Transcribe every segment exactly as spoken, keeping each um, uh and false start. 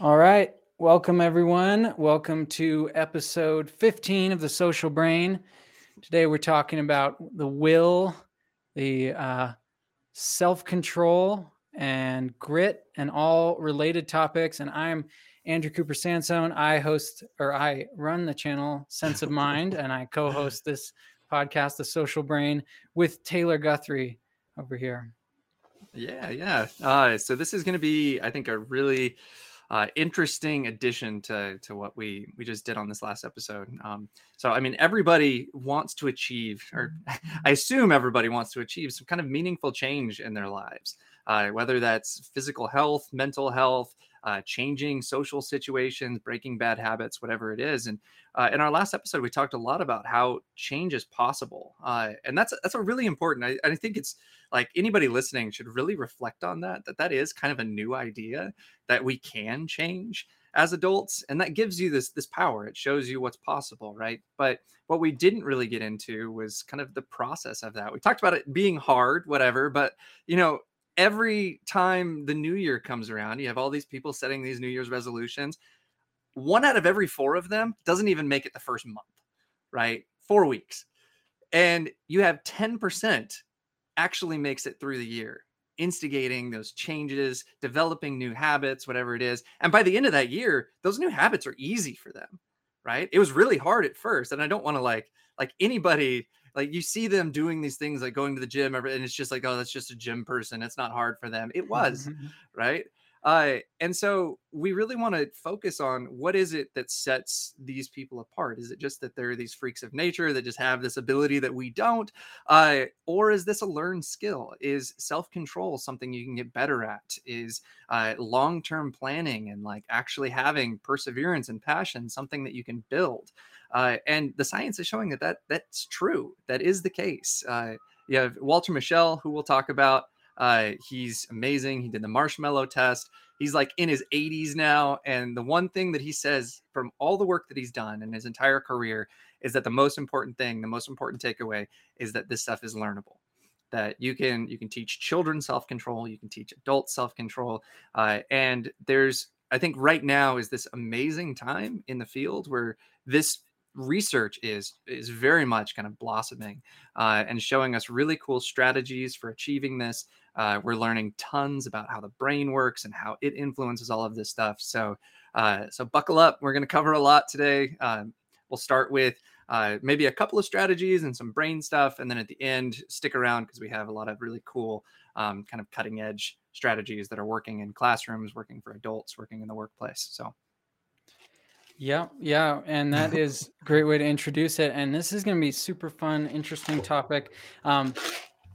All right. Welcome, everyone. Welcome to episode fifteen of The Social Brain. Today, we're talking about the will, the uh, self-control, and grit, and all related topics. And I'm Andrew Cooper Sansone. I host, or I run the channel Sense of Mind, and I co-host this podcast, The Social Brain, with Taylor Guthrie over here. Yeah, yeah. Uh, so this is going to be, I think, a really... Uh, interesting addition to to what we we just did on this last episode. Um, so, I mean, everybody wants to achieve, or I assume everybody wants to achieve some kind of meaningful change in their lives, uh, whether that's physical health, mental health, uh, changing social situations, breaking bad habits, whatever it is. And uh, in our last episode, we talked a lot about how change is possible, uh, and that's that's a really important. I, I think it's like anybody listening should really reflect on that. That that is kind of a new idea, that we can change as adults. And that gives you this, this power. It shows you what's possible, right? But what we didn't really get into was kind of the process of that. We talked about it being hard, whatever, but you know, every time the new year comes around, you have all these people setting these New Year's resolutions. One out of every four of them doesn't even make it the first month, right? Four weeks. And you have ten percent actually makes it through the year, instigating those changes, developing new habits, whatever it is. And by the end of that year, those new habits are easy for them, right? It was really hard at first. And I don't want to like, like anybody, like you see them doing these things like going to the gym, and it's just like, oh, that's just a gym person. It's not hard for them. It was, right? Uh, and so we really want to focus on what is it that sets these people apart? Is it just that they're these freaks of nature that just have this ability that we don't? Uh, or is this a learned skill? Is self-control something you can get better at? Is uh, long-term planning and like actually having perseverance and passion something that you can build? Uh, and the science is showing that, that that's true. That is the case. Uh, you have Walter Mischel, who we'll talk about. Uh, he's amazing. He did the marshmallow test. He's like in his eighties now. And the one thing that he says from all the work that he's done in his entire career is that the most important thing, the most important takeaway is that this stuff is learnable, that you can, you can teach children self-control. You can teach adults self-control. Uh, and there's, I think right now is this amazing time in the field where this research is is very much kind of blossoming uh, and showing us really cool strategies for achieving this. Uh, we're learning tons about how the brain works and how it influences all of this stuff. So uh, so buckle up. We're going to cover a lot today. Um, we'll start with uh, maybe a couple of strategies and some brain stuff. And then at the end, stick around because we have a lot of really cool um, kind of cutting edge strategies that are working in classrooms, working for adults, working in the workplace. So Yeah. Yeah. And that is a great way to introduce it. And this is going to be super fun, interesting topic. Um,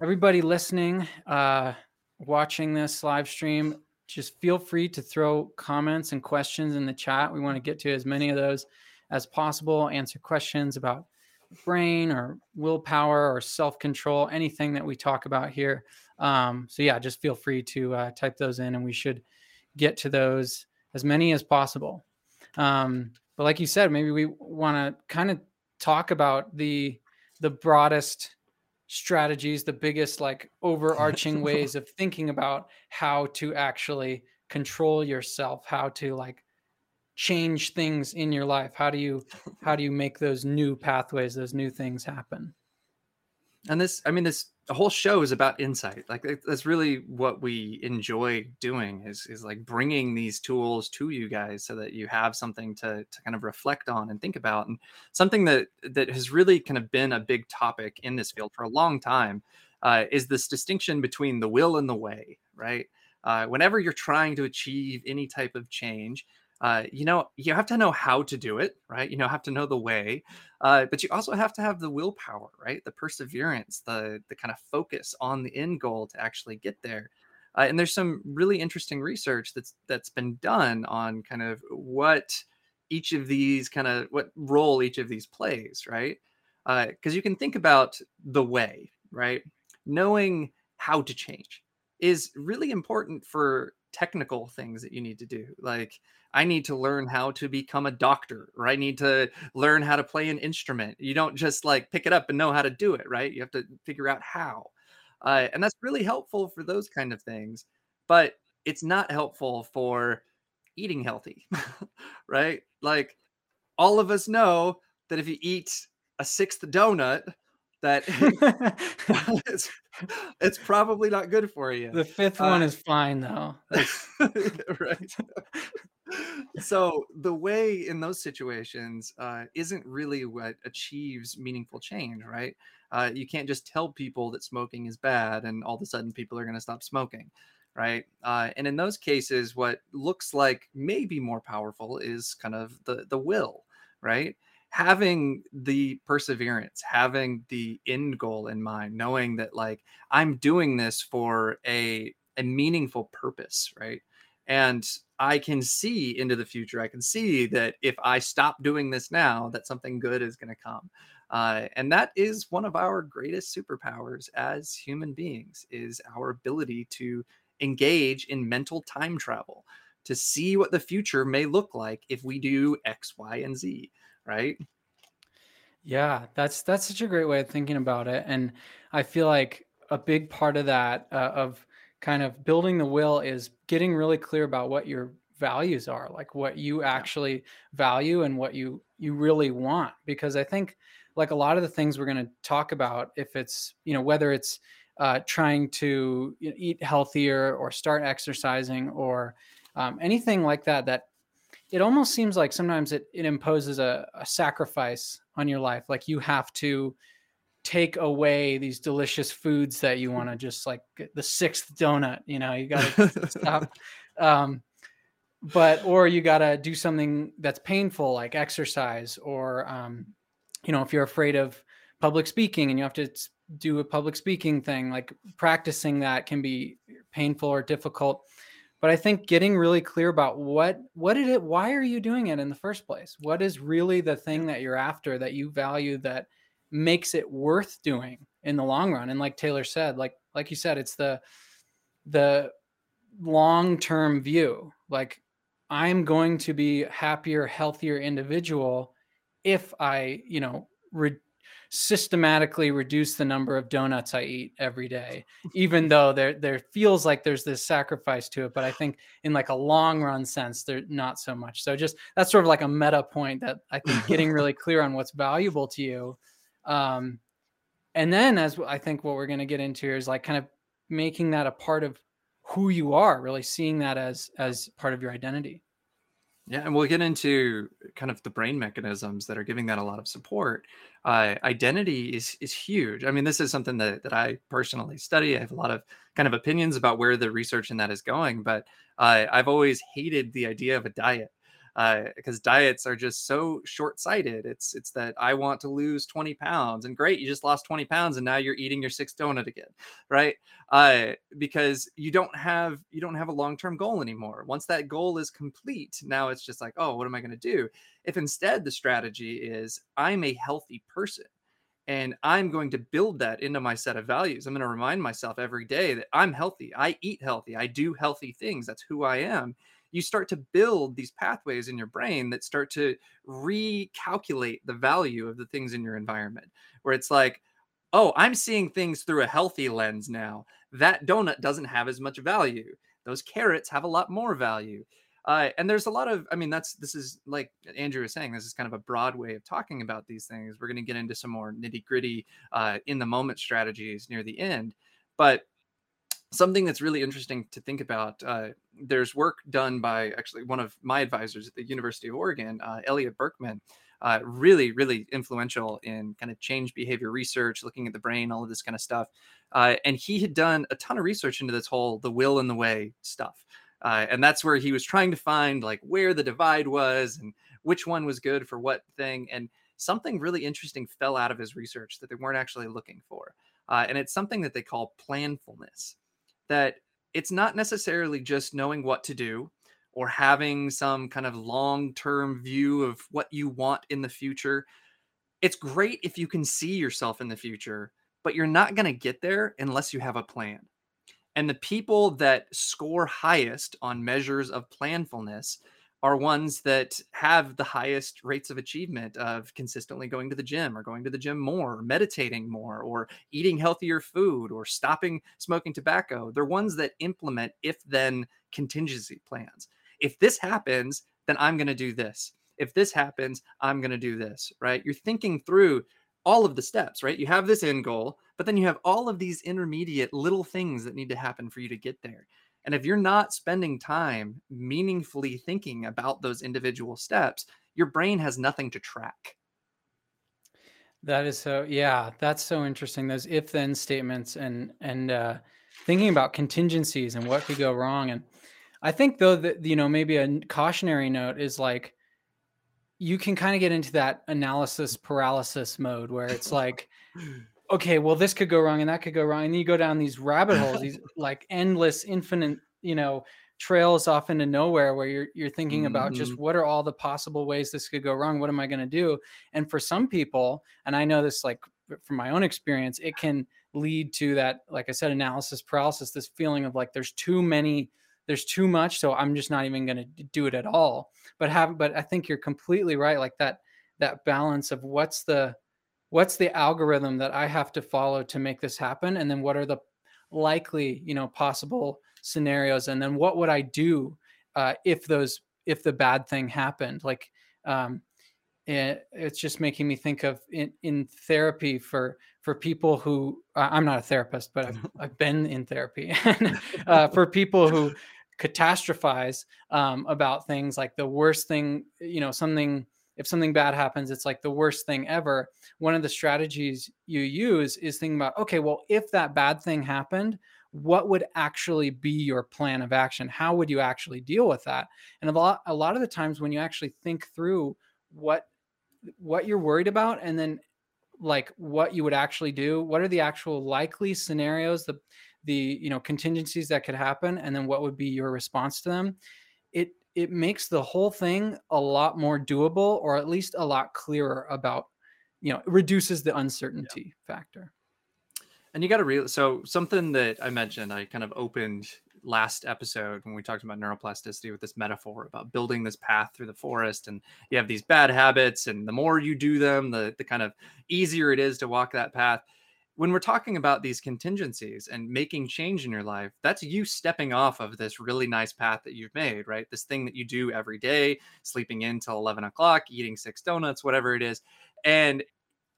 everybody listening, uh, watching this live stream, just feel free to throw comments and questions in the chat. We want to get to as many of those as possible, answer questions about brain or willpower or self-control, anything that we talk about here. Um, so yeah, just feel free to uh, type those in and we should get to those as many as possible. Um, but like you said, maybe we want to kind of talk about the, the broadest strategies, the biggest, like overarching ways of thinking about how to actually control yourself, how to like change things in your life. How do you, how do you make those new pathways, those new things happen? And this, I mean, this whole show is about insight. Like that's really what we enjoy doing is, is like bringing these tools to you guys so that you have something to, to kind of reflect on and think about. And something that, that has really kind of been a big topic in this field for a long time uh, is this distinction between the will and the way, right? Uh, whenever you're trying to achieve any type of change, Uh, you know, you have to know how to do it, right? You know, have to know the way, uh, but you also have to have the willpower, right? The perseverance, the the kind of focus on the end goal to actually get there. Uh, and there's some really interesting research that's that's been done on kind of what each of these kind of what role each of these plays, right? Uh, because you can think about the way, right? Knowing how to change is really important for technical things that you need to do. Like I need to learn how to become a doctor, or I need to learn how to play an instrument. You don't just like pick it up and know how to do it, right? You have to figure out how. Uh, and that's really helpful for those kind of things, but it's not helpful for eating healthy, right? Like all of us know that if you eat a sixth donut, that it's, it's probably not good for you. The fifth uh, one is fine though. Right. So the way in those situations uh, isn't really what achieves meaningful change, right? Uh, you can't just tell people that smoking is bad and all of a sudden people are going to stop smoking, right? Uh, and in those cases, what looks like maybe more powerful is kind of the, the will, right? Having the perseverance, having the end goal in mind, knowing that like I'm doing this for a, a meaningful purpose, right? And I can see into the future. I can see that if I stop doing this now, that something good is going to come. Uh, and that is one of our greatest superpowers as human beings, is our ability to engage in mental time travel, to see what the future may look like if we do X, Y, and Z. Right. Yeah, that's that's such a great way of thinking about it. And I feel like a big part of that, uh, of kind of building the will, is getting really clear about what your values are, like what you actually yeah. value and what you you really want. Because I think like a lot of the things we're going to talk about, if it's, you know, whether it's uh, trying to eat healthier or start exercising or um, anything like that, that it almost seems like sometimes it, it imposes a, a sacrifice on your life. Like you have to take away these delicious foods that you want to just like the sixth donut, you know, you got to stop. Um, but, or you got to do something that's painful, like exercise, or, um, you know, if you're afraid of public speaking and you have to do a public speaking thing, like practicing that can be painful or difficult. But I think getting really clear about what, what did it, why are you doing it in the first place? What is really the thing that you're after, that you value, that makes it worth doing in the long run? And like Taylor said, like, like you said, it's the, the long-term view. Like I'm going to be a happier, healthier individual if I, you know, re- systematically reduce the number of donuts I eat every day, even though there there feels like there's this sacrifice to it. But I think in like a long run sense, there's not so much. So just that's sort of like a meta point that I think getting really clear on what's valuable to you. Um, and then as I think what we're going to get into here is like kind of making that a part of who you are, really seeing that as as part of your identity. Yeah, and we'll get into kind of the brain mechanisms that are giving that a lot of support. Uh, identity is is huge. I mean, this is something that, that I personally study. I have a lot of kind of opinions about where the research in that is going, but uh, I've always hated the idea of a diet uh, because diets are just so short-sighted. It's it's that I want to lose twenty pounds, and great, you just lost twenty pounds, and now you're eating your sixth donut again, right? Uh, because you don't have you don't have a long-term goal anymore. Once that goal is complete, now it's just like, oh, what am I going to do? If instead the strategy is I'm a healthy person and I'm going to build that into my set of values. I'm going to remind myself every day that I'm healthy. I eat healthy. I do healthy things. That's who I am. You start to build these pathways in your brain that start to recalculate the value of the things in your environment, where it's like, oh, I'm seeing things through a healthy lens now. That donut doesn't have as much value. Those carrots have a lot more value. Uh, and there's a lot of, I mean, that's, this is like Andrew was saying, this is kind of a broad way of talking about these things. We're going to get into some more nitty gritty uh, in the moment strategies near the end, but something that's really interesting to think about. Uh, there's work done by actually one of my advisors at the University of Oregon, uh, Elliot Berkman, uh, really, really influential in kind of change behavior research, looking at the brain, all of this kind of stuff. Uh, and he had done a ton of research into this whole, the will and the way stuff. Uh, and that's where he was trying to find like where the divide was and which one was good for what thing. And something really interesting fell out of his research that they weren't actually looking for. Uh, and it's something that they call planfulness. That it's not necessarily just knowing what to do or having some kind of long-term view of what you want in the future. It's great if you can see yourself in the future, but you're not going to get there unless you have a plan. And the people that score highest on measures of planfulness are ones that have the highest rates of achievement of consistently going to the gym or going to the gym more, or meditating more, or eating healthier food, or stopping smoking tobacco. They're ones that implement if-then contingency plans. if this happens, then I'm going to do this. If this happens, I'm going to do this, right? You're thinking through all of the steps, right? You have this end goal, but then you have all of these intermediate little things that need to happen for you to get there. And if you're not spending time meaningfully thinking about those individual steps, your brain has nothing to track. That is so, yeah, that's so interesting. Those if-then statements and and uh, thinking about contingencies and what could go wrong. And I think though that, you know, maybe a cautionary note is like, you can kind of get into that analysis paralysis mode where it's like, okay, well, this could go wrong and that could go wrong. And you go down these rabbit holes, these like endless, infinite, you know, trails off into nowhere where you're you're thinking mm-hmm. about just what are all the possible ways this could go wrong? What am I going to do? And for some people, and I know this like from my own experience, it can lead to that, like I said, analysis paralysis, this feeling of like, there's too many there's too much, so I'm just not even going to do it at all. But have, but I think you're completely right. Like that, that balance of what's the, what's the algorithm that I have to follow to make this happen, and then what are the likely, you know, possible scenarios, and then what would I do uh, if those, if the bad thing happened? Like, um, it, it's just making me think of in, in therapy for for people who uh, I'm not a therapist, but I've, I've been in therapy and, uh, for people who catastrophize um, about things like the worst thing, you know, something, if something bad happens, it's like the worst thing ever. One of the strategies you use is thinking about, okay, well, if that bad thing happened, what would actually be your plan of action? How would you actually deal with that? And a lot, a lot of the times when you actually think through what, what you're worried about, and then like what you would actually do, what are the actual likely scenarios, the, the, you know, contingencies that could happen, and then what would be your response to them? It, it makes the whole thing a lot more doable, or at least a lot clearer about, you know, it reduces the uncertainty yeah. factor. And you got to realize, so something that I mentioned, I kind of opened last episode when we talked about neuroplasticity with this metaphor about building this path through the forest, and you have these bad habits, and the more you do them, the, the kind of easier it is to walk that path. When we're talking about these contingencies and making change in your life, that's you stepping off of this really nice path that you've made, right? This thing that you do every day, sleeping in till eleven o'clock, eating six donuts, whatever it is. And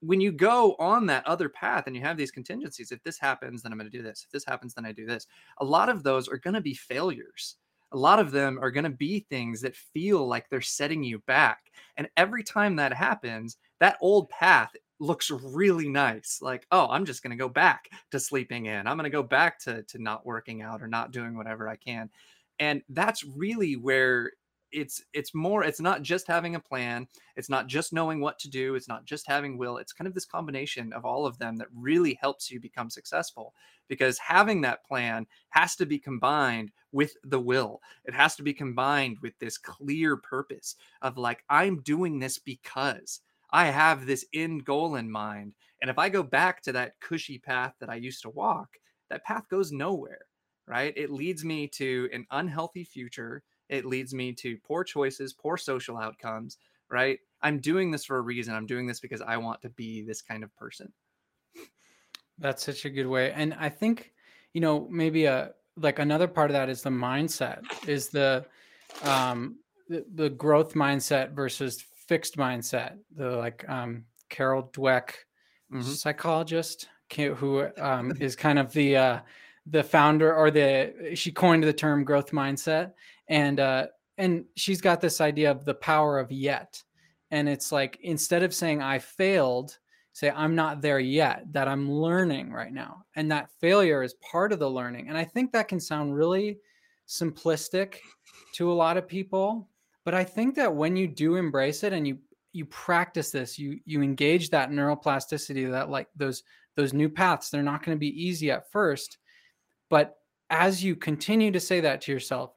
when you go on that other path and you have these contingencies, if this happens, then I'm going to do this. If this happens, then I do this. A lot of those are going to be failures. A lot of them are going to be things that feel like they're setting you back. And every time that happens, that old path looks really nice. Like, oh, I'm just going to go back to sleeping in. I'm going to go back to, to not working out or not doing whatever I can. And that's really where It's it's more, it's not just having a plan. It's not just knowing what to do. It's not just having will. It's kind of this combination of all of them that really helps you become successful, because having that plan has to be combined with the will. It has to be combined with this clear purpose of like, I'm doing this because I have this end goal in mind. And if I go back to that cushy path that I used to walk, that path goes nowhere, right? It leads me to an unhealthy future. It leads me to poor choices, poor social outcomes, right? I'm doing this for a reason. I'm doing this because I want to be this kind of person. That's such a good way. And I think, you know, maybe a, like another part of that is the mindset, is the, um, the, the growth mindset versus fixed mindset. The like um, Carol Dweck, mm-hmm. psychologist, who um, is kind of the, uh, the founder or the, she coined the term growth mindset. And, uh, and she's got this idea of the power of yet. And it's like, instead of saying I failed, say I'm not there yet, that I'm learning right now. And that failure is part of the learning. And I think that can sound really simplistic to a lot of people, but I think that when you do embrace it and you, you practice this, you, you engage that neuroplasticity, that like those, those new paths, they're not going to be easy at first, but as you continue to say that to yourself,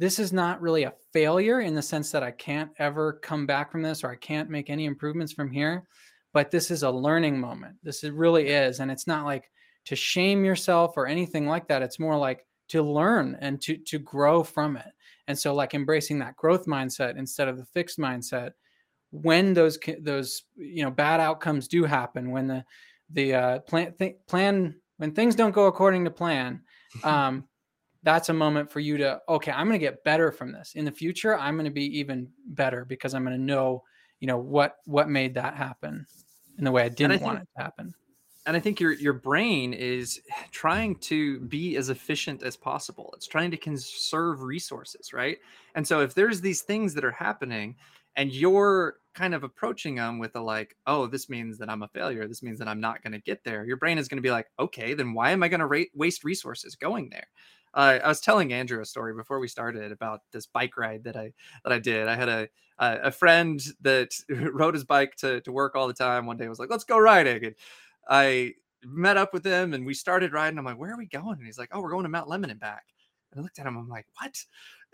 this is not really a failure in the sense that I can't ever come back from this, or I can't make any improvements from here, but this is a learning moment. This is, really is. And it's not like to shame yourself or anything like that. It's more like to learn and to, to grow from it. And so like embracing that growth mindset instead of the fixed mindset, when those, those, you know, bad outcomes do happen, when the, the uh, plan, th- plan, when things don't go according to plan, um, that's a moment for you to, okay, I'm going to get better from this. In the future, I'm going to be even better because I'm going to know, you know, what, what made that happen in the way I didn't I want think, it to happen. And I think your, your brain is trying to be as efficient as possible. It's trying to conserve resources, right? And so if there's these things that are happening and you're kind of approaching them with a like, oh, this means that I'm a failure. This means that I'm not going to get there. Your brain is going to be like, okay, then why am I going to ra- waste resources going there? Uh, I was telling Andrew a story before we started about this bike ride that I that I did. I had a uh, a friend that rode his bike to, to work all the time. One day I was like, let's go riding. And I met up with him and we started riding. I'm like, where are we going? And he's like, oh, we're going to Mount Lemmon and back. And I looked at him. I'm like, what?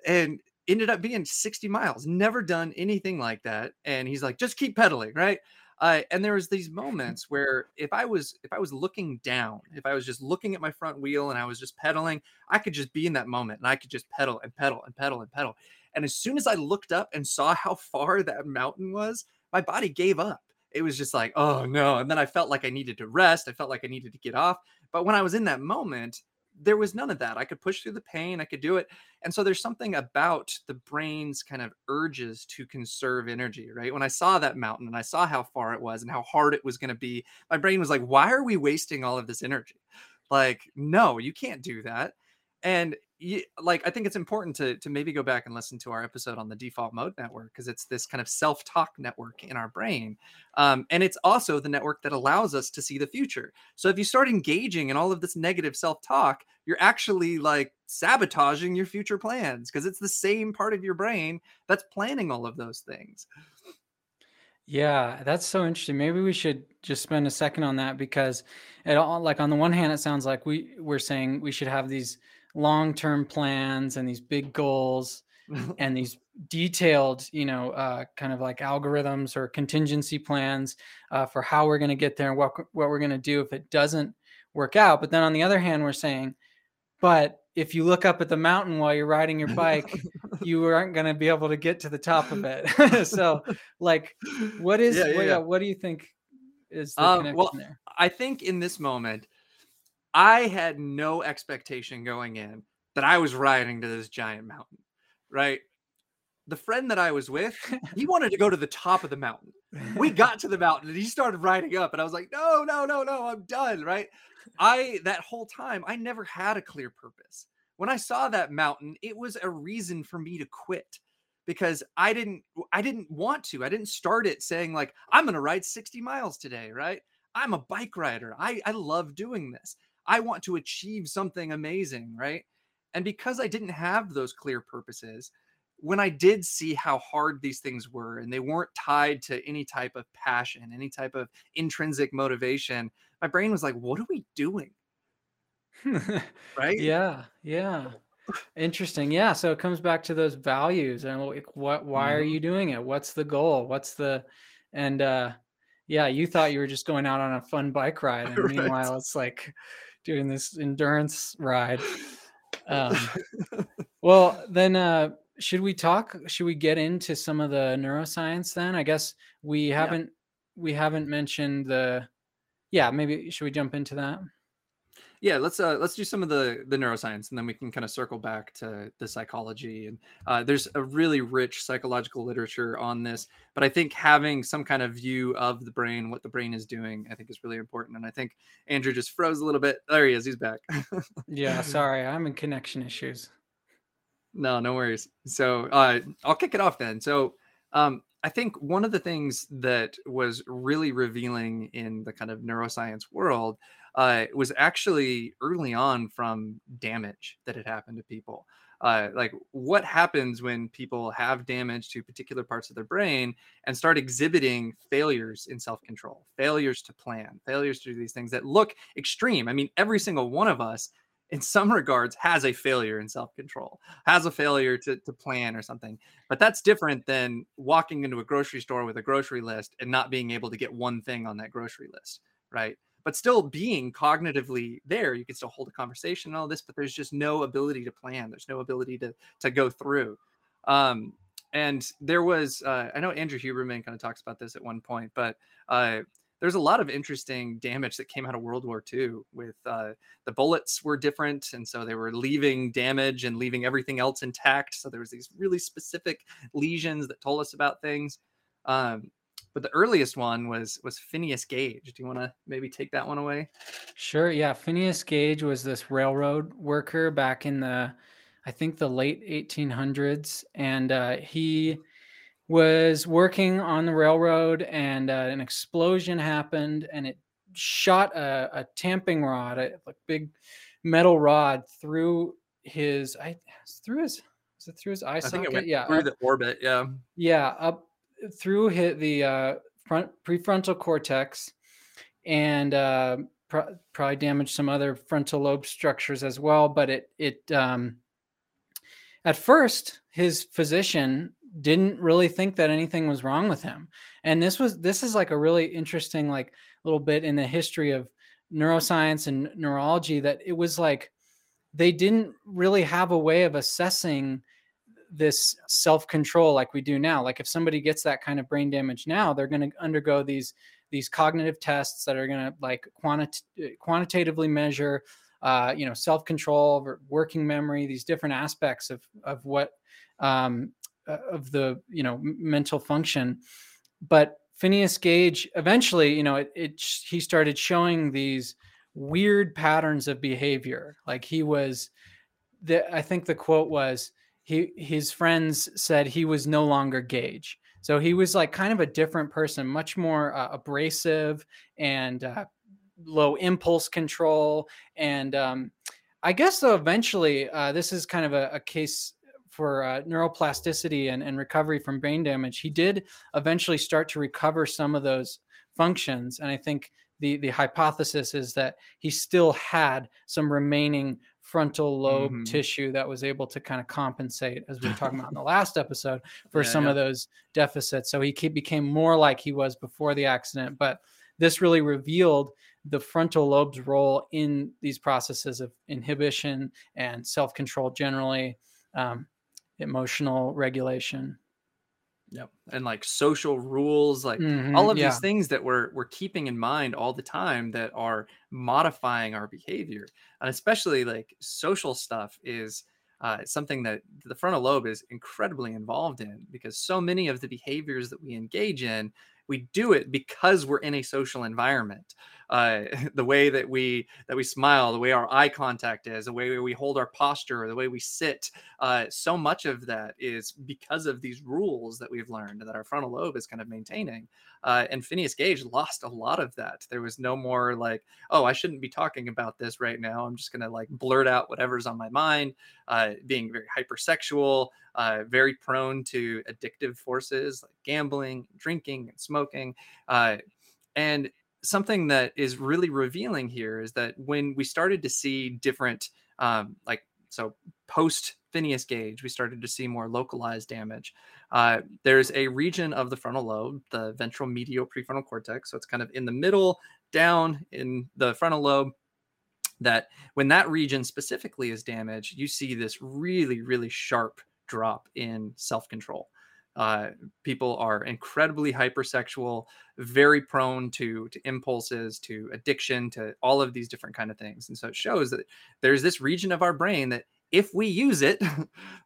And ended up being sixty miles. Never done anything like that. And he's like, just keep pedaling, right? Uh, and there was these moments where if I was, if I was looking down, if I was just looking at my front wheel and I was just pedaling, I could just be in that moment and I could just pedal and pedal and pedal and pedal. And as soon as I looked up and saw how far that mountain was, my body gave up. It was just like, oh no. And then I felt like I needed to rest. I felt like I needed to get off. But when I was in that moment, there was none of that. I could push through the pain. I could do it. And so there's something about the brain's kind of urges to conserve energy, right? When I saw that mountain and I saw how far it was and how hard it was going to be, my brain was like, why are we wasting all of this energy? Like, no, you can't do that. And you, like, I think it's important to, to maybe go back and listen to our episode on the default mode network, because it's this kind of self-talk network in our brain. Um, and it's also the network that allows us to see the future. So if you start engaging in all of this negative self-talk, you're actually like sabotaging your future plans, because it's the same part of your brain that's planning all of those things. Yeah, that's so interesting. Maybe we should just spend a second on that, because it all, like, on the one hand, it sounds like we we're saying we should have these long-term plans and these big goals and these detailed, you know, uh, kind of like algorithms or contingency plans uh, for how we're going to get there and what, what we're going to do if it doesn't work out. But then on the other hand, we're saying, but if you look up at the mountain while you're riding your bike, you aren't going to be able to get to the top of it. So like, what is, yeah, yeah, what, yeah. what do you think is the um, connection well, there? I think in this moment, I had no expectation going in that I was riding to this giant mountain, right? The friend that I was with, he wanted to go to the top of the mountain. We got to the mountain and he started riding up and I was like, no, no, no, no, I'm done, right? I, that whole time, I never had a clear purpose. When I saw that mountain, it was a reason for me to quit, because I didn't, I didn't want to, I didn't start it saying like, I'm going to ride sixty miles today, right? I'm a bike rider. I, I love doing this. I want to achieve something amazing, right? And because I didn't have those clear purposes, when I did see how hard these things were and they weren't tied to any type of passion, any type of intrinsic motivation, my brain was like, what are we doing? Right? Yeah, yeah. Interesting. Yeah. So it comes back to those values and like, what, why mm-hmm. are you doing it? What's the goal? What's the, and uh, yeah, you thought you were just going out on a fun bike ride. And right. meanwhile, it's like, doing this endurance ride. Um, well, then uh, should we talk? Should we get into some of the neuroscience then? I guess we haven't yeah. we haven't mentioned the. Yeah, maybe should we jump into that? Yeah, let's uh, let's do some of the the neuroscience, and then we can kind of circle back to the psychology. And uh, there's a really rich psychological literature on this, but I think having some kind of view of the brain, what the brain is doing, I think is really important. And I think Andrew just froze a little bit. There he is. He's back. Yeah, sorry, I'm in connection issues. No, no worries. So uh, I'll kick it off then. So. Um, I think one of the things that was really revealing in the kind of neuroscience world uh, was actually early on from damage that had happened to people. Uh, like what happens when people have damage to particular parts of their brain and start exhibiting failures in self-control, failures to plan, failures to do these things that look extreme. I mean, every single one of us in some regards has a failure in self-control, has a failure to, to plan or something. But that's different than walking into a grocery store with a grocery list and not being able to get one thing on that grocery list, right? But still being cognitively there, you can still hold a conversation and all this, but there's just no ability to plan. There's no ability to, to go through. Um, and there was, uh, I know Andrew Huberman kind of talks about this at one point, but uh, there's a lot of interesting damage that came out of World War Two with uh, the bullets were different. And so they were leaving damage and leaving everything else intact. So there was these really specific lesions that told us about things. Um, but the earliest one was, was Phineas Gage. Do you want to maybe take that one away? Sure. Yeah. Phineas Gage was this railroad worker back in the, I think the late eighteen hundreds. And uh, he was working on the railroad, and uh, an explosion happened, and it shot a, a tamping rod, a, a big metal rod through his, I through his, was it through his eye socket? I think it went yeah, through up, the orbit, yeah. Yeah, up through his, the uh, front prefrontal cortex, and uh, pro- probably damaged some other frontal lobe structures as well. But it, it um, at first, his physician didn't really think that anything was wrong with him. And this was, this is like a really interesting, like little bit in the history of neuroscience and neurology, that it was like, they didn't really have a way of assessing this self-control like we do now. Like if somebody gets that kind of brain damage now, they're going to undergo these, these cognitive tests that are going to like quanti- quantitatively measure, uh, you know, self-control, working memory, these different aspects of, of what, um, of the, you know, mental function. But Phineas Gage, eventually, you know, it, it, he started showing these weird patterns of behavior. Like he was, the, I think the quote was, he, his friends said he was no longer Gage. So he was like kind of a different person, much more uh, abrasive and uh, low impulse control. And um, I guess though, eventually uh, this is kind of a, a case for uh, neuroplasticity and, and recovery from brain damage. He did eventually start to recover some of those functions. And I think the, the hypothesis is that he still had some remaining frontal lobe mm-hmm. tissue that was able to kind of compensate, as we were talking about in the last episode, for yeah, some yeah. of those deficits. So he became more like he was before the accident, but this really revealed the frontal lobe's role in these processes of inhibition and self-control generally. Um, emotional regulation. Yep. And like social rules, like mm-hmm, all of yeah. these things that we're, we're keeping in mind all the time that are modifying our behavior. And especially like social stuff is uh, something that the frontal lobe is incredibly involved in, because so many of the behaviors that we engage in, we do it because we're in a social environment. Uh, the way that we that we smile, the way our eye contact is, the way we hold our posture, the way we sit. Uh, so much of that is because of these rules that we've learned that our frontal lobe is kind of maintaining. Uh, and Phineas Gage lost a lot of that. There was no more like, oh, I shouldn't be talking about this right now. I'm just going to like blurt out whatever's on my mind, uh, being very hypersexual, uh, very prone to addictive forces like gambling, drinking, and smoking. Uh, and something that is really revealing here is that when we started to see different, um, like, so post Phineas Gage, we started to see more localized damage. Uh, there's a region of the frontal lobe, the ventral medial prefrontal cortex. So it's kind of in the middle down in the frontal lobe, that when that region specifically is damaged, you see this really, really sharp drop in self-control. Uh, people are incredibly hypersexual, very prone to, to impulses, to addiction, to all of these different kinds of things. And so it shows that there's this region of our brain that if we use it,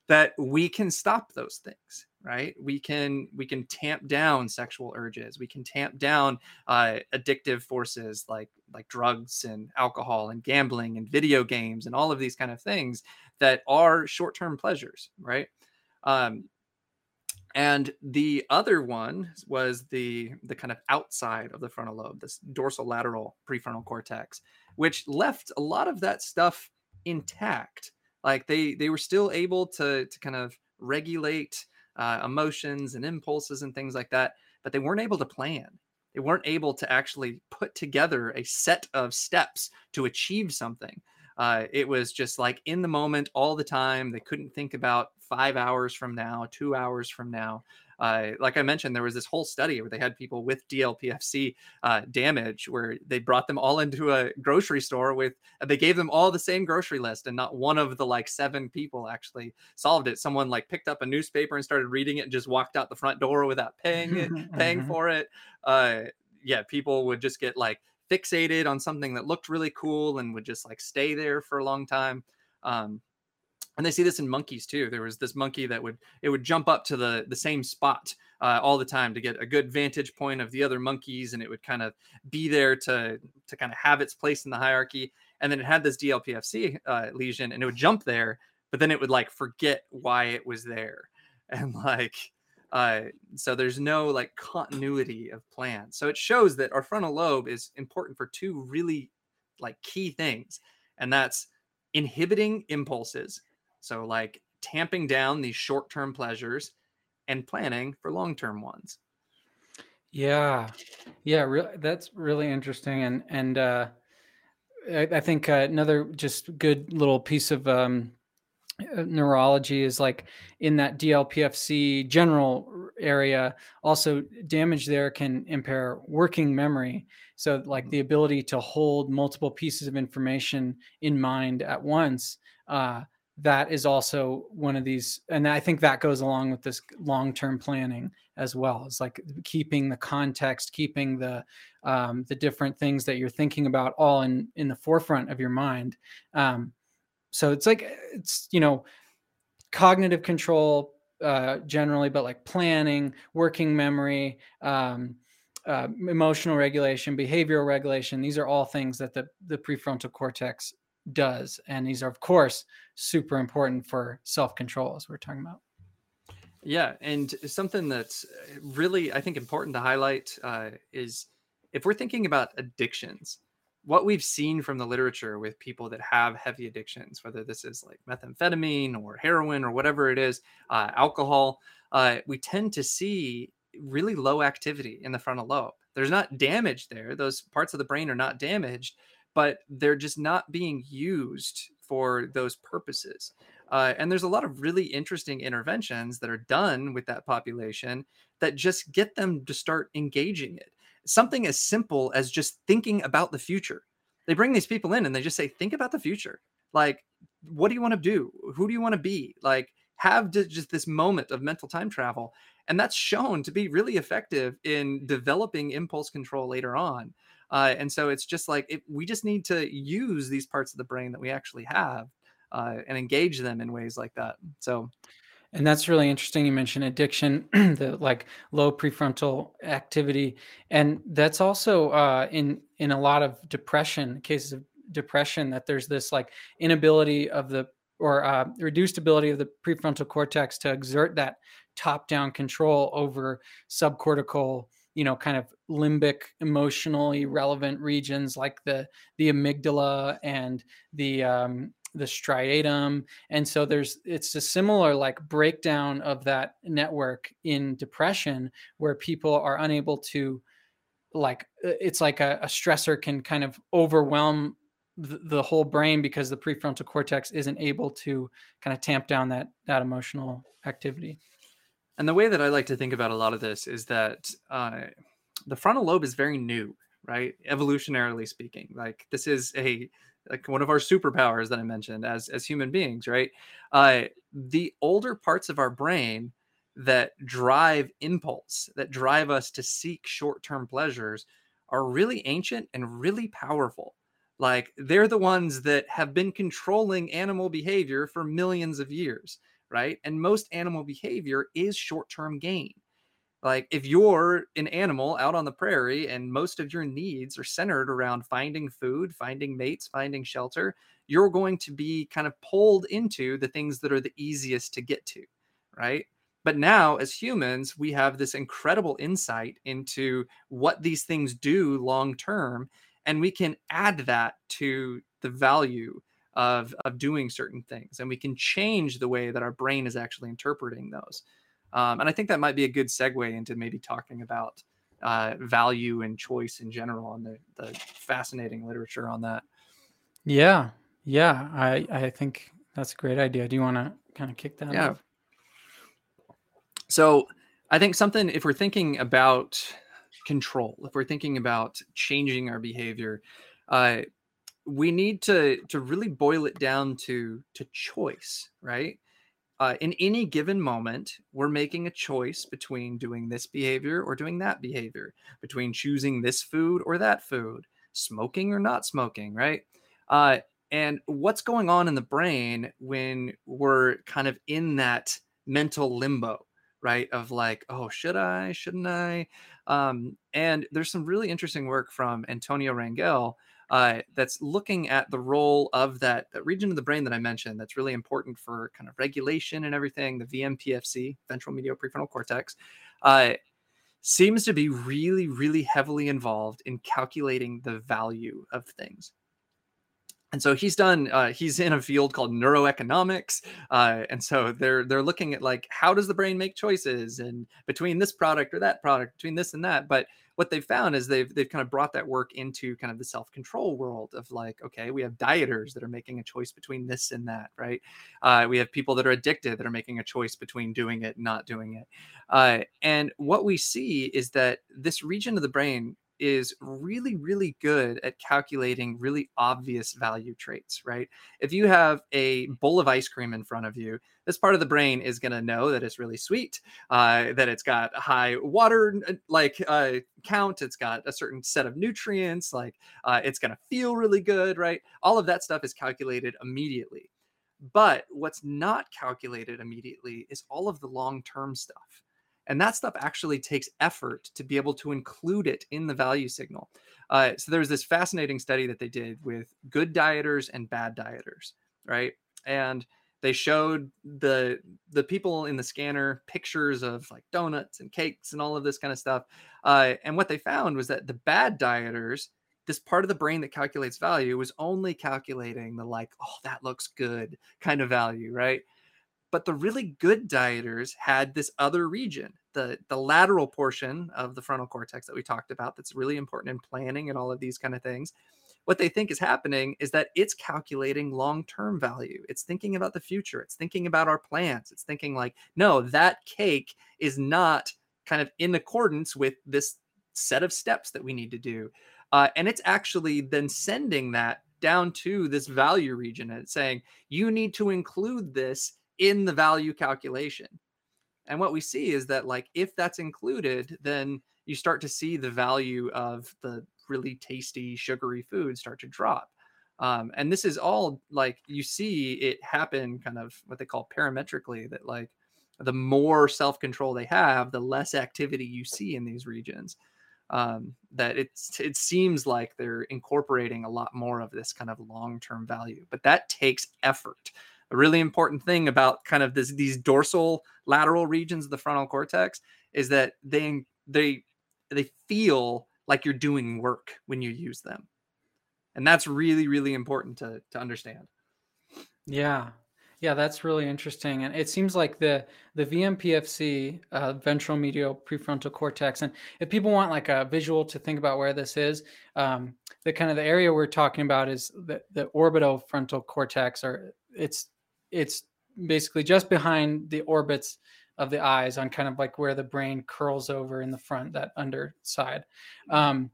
that we can stop those things, right? We can, we can tamp down sexual urges. We can tamp down uh, addictive forces like, like drugs and alcohol and gambling and video games and all of these kind of things that are short-term pleasures, right? Um, And the other one was the, the kind of outside of the frontal lobe, this dorsolateral prefrontal cortex, which left a lot of that stuff intact. Like they, they were still able to, to kind of regulate uh, emotions and impulses and things like that, but they weren't able to plan. They weren't able to actually put together a set of steps to achieve something. Uh, it was just like in the moment all the time. They couldn't think about five hours from now, two hours from now. Uh, like I mentioned, there was this whole study where they had people with D L P F C uh, damage, where they brought them all into a grocery store with, they gave them all the same grocery list, and not one of the like seven people actually solved it. Someone like picked up a newspaper and started reading it and just walked out the front door without paying it, paying for it. Uh, yeah, people would just get like fixated on something that looked really cool and would just like stay there for a long time. Um, and they see this in monkeys too. There was this monkey that would, it would jump up to the, the same spot uh, all the time to get a good vantage point of the other monkeys. And it would kind of be there to, to kind of have its place in the hierarchy. And then it had this D L P F C uh, lesion and it would jump there, but then it would like forget why it was there. And like, uh, so there's no like continuity of plan. So it shows that our frontal lobe is important for two really like key things. And that's inhibiting impulses. So like tamping down these short-term pleasures and planning for long-term ones. Yeah. Yeah. Really. That's really interesting. And, and, uh, I, I think uh, another just good little piece of, um, neurology is like in that D L P F C general area, also damage there can impair working memory. So like the ability to hold multiple pieces of information in mind at once, uh, that is also one of these. And I think that goes along with this long-term planning as well. It's like keeping the context, keeping the, um, the different things that you're thinking about all in, in the forefront of your mind. Um, So it's like, it's, you know, cognitive control uh, generally, but like planning, working memory, um, uh, emotional regulation, behavioral regulation. These are all things that the, the prefrontal cortex does. And these are, of course, super important for self-control, as we're talking about. Yeah. And something that's really, I think, important to highlight uh, is if we're thinking about addictions, what we've seen from the literature with people that have heavy addictions, whether this is like methamphetamine or heroin or whatever it is, uh, alcohol, uh, we tend to see really low activity in the frontal lobe. There's not damage there. Those parts of the brain are not damaged, but they're just not being used for those purposes. Uh, and there's a lot of really interesting interventions that are done with that population that just get them to start engaging it. Something as simple as just thinking about the future. They bring these people in and they just say, think about the future. Like, what do you want to do? Who do you want to be? Like, have just this moment of mental time travel. And that's shown to be really effective in developing impulse control later on. Uh, and so it's just like, it, we just need to use these parts of the brain that we actually have uh, and engage them in ways like that. So, and that's really interesting. You mentioned addiction, the like low prefrontal activity. And that's also uh, in, in a lot of depression, cases of depression, that there's this like inability of the, or uh, reduced ability of the prefrontal cortex to exert that top-down control over subcortical, you know, kind of limbic, emotionally relevant regions like the, the amygdala and the, um, the striatum. And so there's, it's a similar like breakdown of that network in depression where people are unable to like, it's like a, a stressor can kind of overwhelm the, the whole brain because the prefrontal cortex isn't able to kind of tamp down that, that emotional activity. And the way that I like to think about a lot of this is that uh, the frontal lobe is very new, right? Evolutionarily speaking, like this is a, like one of our superpowers that I mentioned as, as human beings, right? Uh, the older parts of our brain that drive impulse, that drive us to seek short-term pleasures are really ancient and really powerful. Like they're the ones that have been controlling animal behavior for millions of years, right? And most animal behavior is short-term gain. Like if you're an animal out on the prairie and most of your needs are centered around finding food, finding mates, finding shelter, you're going to be kind of pulled into the things that are the easiest to get to, right? But now as humans, we have this incredible insight into what these things do long-term, and we can add that to the value of, of doing certain things. And we can change the way that our brain is actually interpreting those. Um, and I think that might be a good segue into maybe talking about uh, value and choice in general and the, the fascinating literature on that. Yeah. Yeah. I, I think that's a great idea. Do you want to kind of kick that yeah. off? So I think something, if we're thinking about control, if we're thinking about changing our behavior, uh, we need to to really boil it down to to choice, right? Uh, in any given moment, we're making a choice between doing this behavior or doing that behavior, between choosing this food or that food, smoking or not smoking, right? Uh, and what's going on in the brain when we're kind of in that mental limbo, right? Of like, oh, should I, shouldn't I? Um, and there's some really interesting work from Antonio Rangel Uh, that's looking at the role of that, that region of the brain that I mentioned that's really important for kind of regulation and everything, the V M P F C, ventral medial prefrontal cortex, uh, seems to be really, really heavily involved in calculating the value of things. And so he's done, uh, he's in a field called neuroeconomics. Uh, and so they're, they're looking at like, how does the brain make choices and between this product or that product, between this and that. But what they've found is they've, they've kind of brought that work into kind of the self-control world of like, okay, we have dieters that are making a choice between this and that, right? Uh, we have people that are addicted that are making a choice between doing it and not doing it. Uh, and what we see is that this region of the brain is really, really good at calculating really obvious value traits, right? If you have a bowl of ice cream in front of you, this part of the brain is going to know that it's really sweet, uh, that it's got high water like uh, count, it's got a certain set of nutrients, like uh, it's going to feel really good, right? All of that stuff is calculated immediately. But what's not calculated immediately is all of the long-term stuff. And that stuff actually takes effort to be able to include it in the value signal. Uh, so there's this fascinating study that they did with good dieters and bad dieters, right? And they showed the the people in the scanner pictures of like donuts and cakes and all of this kind of stuff. Uh, and what they found was that the bad dieters, this part of the brain that calculates value, was only calculating the like, oh, that looks good kind of value, right? But the really good dieters had this other region, the, the lateral portion of the frontal cortex that we talked about that's really important in planning and all of these kind of things. What they think is happening is that it's calculating long-term value. It's thinking about the future. It's thinking about our plans. It's thinking like, no, that cake is not kind of in accordance with this set of steps that we need to do. Uh, and it's actually then sending that down to this value region and it's saying, you need to include this in the value calculation. And what we see is that like, if that's included, then you start to see the value of the really tasty, sugary food start to drop. Um, and this is all like, you see it happen kind of what they call parametrically, that like the more self-control they have, the less activity you see in these regions. Um, that it's, it seems like they're incorporating a lot more of this kind of long-term value, but that takes effort. A really important thing about kind of this, these dorsal lateral regions of the frontal cortex is that they they they feel like you're doing work when you use them. And that's really, really important to to understand. Yeah. Yeah, that's really interesting. And it seems like the the V M P F C, uh, ventral medial prefrontal cortex, and if people want like a visual to think about where this is, um, the kind of the area we're talking about is the, the orbitofrontal cortex, or it's it's basically just behind the orbits of the eyes on kind of like where the brain curls over in the front, that underside. Um,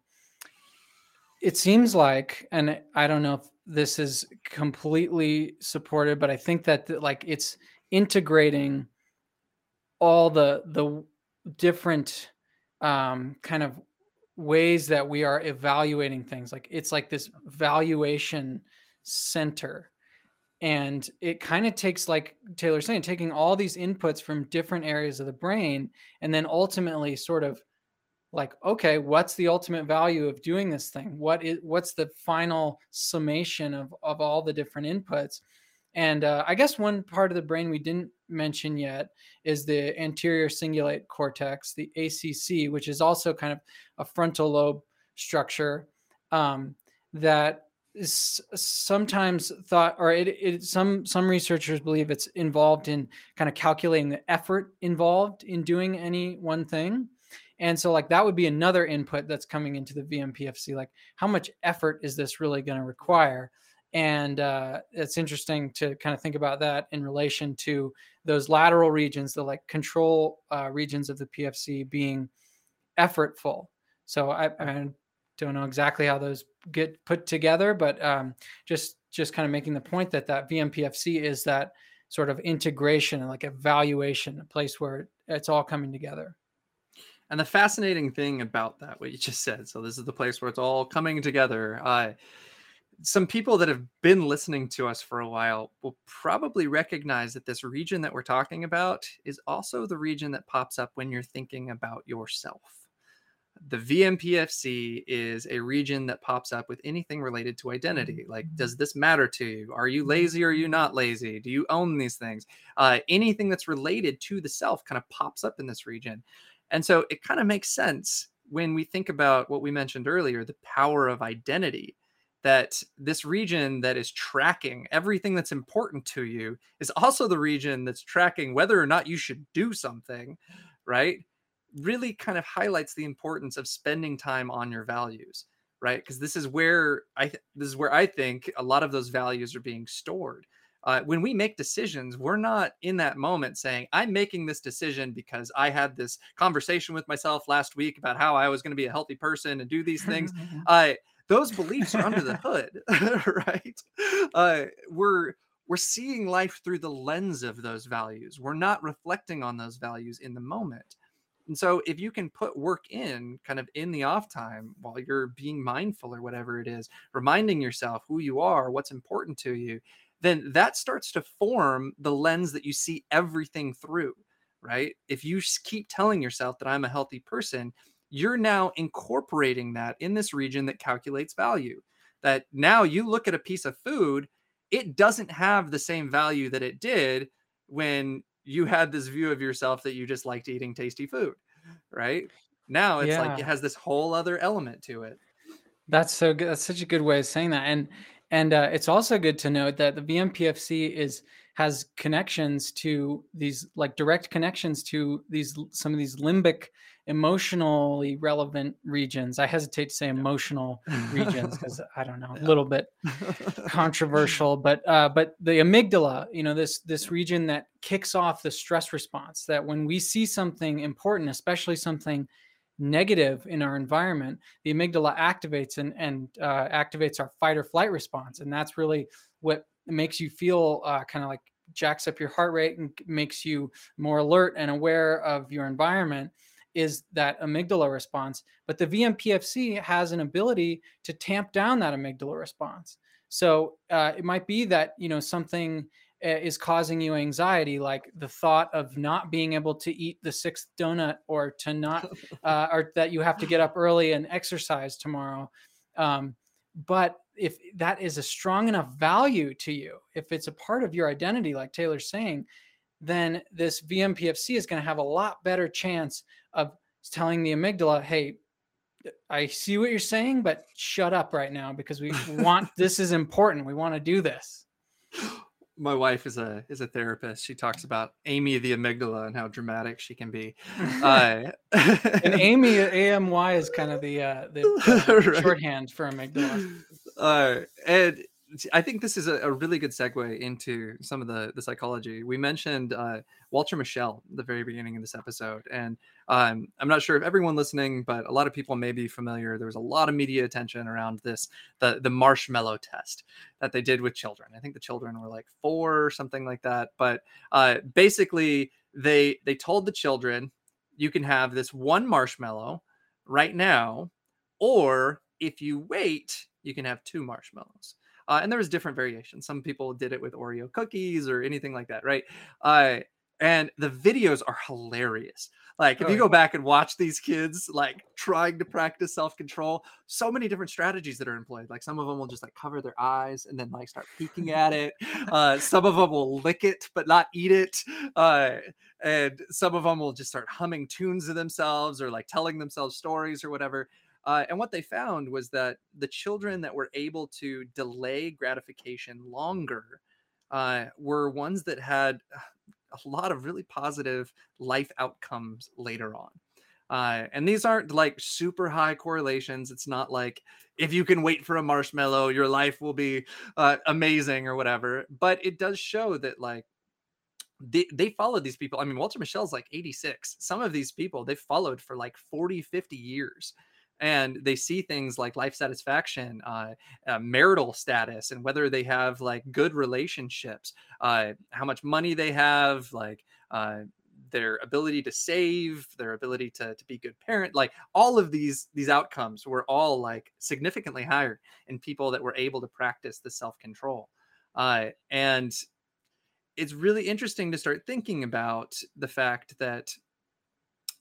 it seems like, and I don't know if this is completely supported, but I think that the, like it's integrating all the the different um, kind of ways that we are evaluating things. Like it's like this valuation center. And it kind of takes, like Taylor's saying, taking all these inputs from different areas of the brain and then ultimately sort of like, okay, what's the ultimate value of doing this thing? What is, what's the final summation of, of all the different inputs? And uh, I guess one part of the brain we didn't mention yet is the anterior cingulate cortex, the A C C, which is also kind of a frontal lobe structure um, that is sometimes thought, or it, it some some researchers believe it's involved in kind of calculating the effort involved in doing any one thing. And so like that would be another input that's coming into the V M P F C, like how much effort is this really going to require? And uh, it's interesting to kind of think about that in relation to those lateral regions, the like control uh, regions of the P F C being effortful. So I, I don't know exactly how those get put together, but um, just just kind of making the point that that V M P F C is that sort of integration and like evaluation, a place where it's all coming together. And the fascinating thing about that, what you just said, so this is the place where it's all coming together. Uh, some people that have been listening to us for a while will probably recognize that this region that we're talking about is also the region that pops up when you're thinking about yourself. The V M P F C is a region that pops up with anything related to identity. Like, does this matter to you? Are you lazy or are you not lazy? Do you own these things? Uh, anything that's related to the self kind of pops up in this region. And so it kind of makes sense when we think about what we mentioned earlier, the power of identity, that this region that is tracking everything that's important to you is also the region that's tracking whether or not you should do something, right? Really kind of highlights the importance of spending time on your values, right? Because this is where I th- this is where I think a lot of those values are being stored. Uh, when we make decisions, we're not in that moment saying, I'm making this decision because I had this conversation with myself last week about how I was going to be a healthy person and do these things. uh, those beliefs are under the hood, right? Uh, we're we're seeing life through the lens of those values. We're not reflecting on those values in the moment. And so if you can put work in kind of in the off time while you're being mindful or whatever it is, reminding yourself who you are, what's important to you, then that starts to form the lens that you see everything through, right? If you keep telling yourself that I'm a healthy person, you're now incorporating that in this region that calculates value. That now you look at a piece of food, it doesn't have the same value that it did when you had this view of yourself that you just liked eating tasty food, right? Now it's yeah. like it has this whole other element to it. That's so good. That's such a good way of saying that. And and uh, it's also good to note that the V M P F C is has connections to these, like direct connections to these some of these limbic, emotionally relevant regions. I hesitate to say emotional regions because I don't know, a little bit controversial, but uh, but the amygdala, you know, this this region that kicks off the stress response, that when we see something important, especially something negative in our environment, the amygdala activates and, and uh, activates our fight or flight response. And that's really what makes you feel uh, kind of like jacks up your heart rate and makes you more alert and aware of your environment, is that amygdala response. But the V M P F C has an ability to tamp down that amygdala response. So uh, it might be that, you know, something is causing you anxiety, like the thought of not being able to eat the sixth donut, or to not, uh, or that you have to get up early and exercise tomorrow. Um, but if that is a strong enough value to you, if it's a part of your identity, like Taylor's saying, then this V M P F C is going to have a lot better chance of telling the amygdala, hey, I see what you're saying, but shut up right now, because we want, this is important. We want to do this. My wife is a is a therapist. She talks about Amy the amygdala and how dramatic she can be. Uh, and Amy, A M Y is kind of the, uh, the, the right. shorthand for amygdala. Uh, and I think this is a, a really good segue into some of the, the psychology. We mentioned uh, Walter Mischel at the very beginning of this episode. And um, I'm not sure if everyone listening, but a lot of people may be familiar. There was a lot of media attention around this, the, the marshmallow test that they did with children. I think the children were like four or something like that. But uh, basically, they they told the children, you can have this one marshmallow right now, or if you wait, you can have two marshmallows. Uh, and there was different variations. Some people did it with Oreo cookies or anything like that, right? Uh, and the videos are hilarious. Like, if oh, you go back and watch these kids, like, trying to practice self-control, so many different strategies that are employed. Like, some of them will just, like, cover their eyes and then, like, start peeking at it. Uh, some of them will lick it but not eat it. Uh, and some of them will just start humming tunes to themselves or, like, telling themselves stories or whatever. Uh, and what they found was that the children that were able to delay gratification longer uh, were ones that had a lot of really positive life outcomes later on. Uh, and these aren't like super high correlations. It's not like if you can wait for a marshmallow, your life will be uh, amazing or whatever. But it does show that like They, they followed these people. I mean, Walter Michel's like eighty-six. Some of these people they followed for like forty, fifty years. and they see things like life satisfaction, uh, uh, marital status, and whether they have like good relationships, uh, how much money they have, like uh, their ability to save, their ability to, to be a good parent, like all of these, these outcomes were all like significantly higher in people that were able to practice the self-control. Uh, and it's really interesting to start thinking about the fact that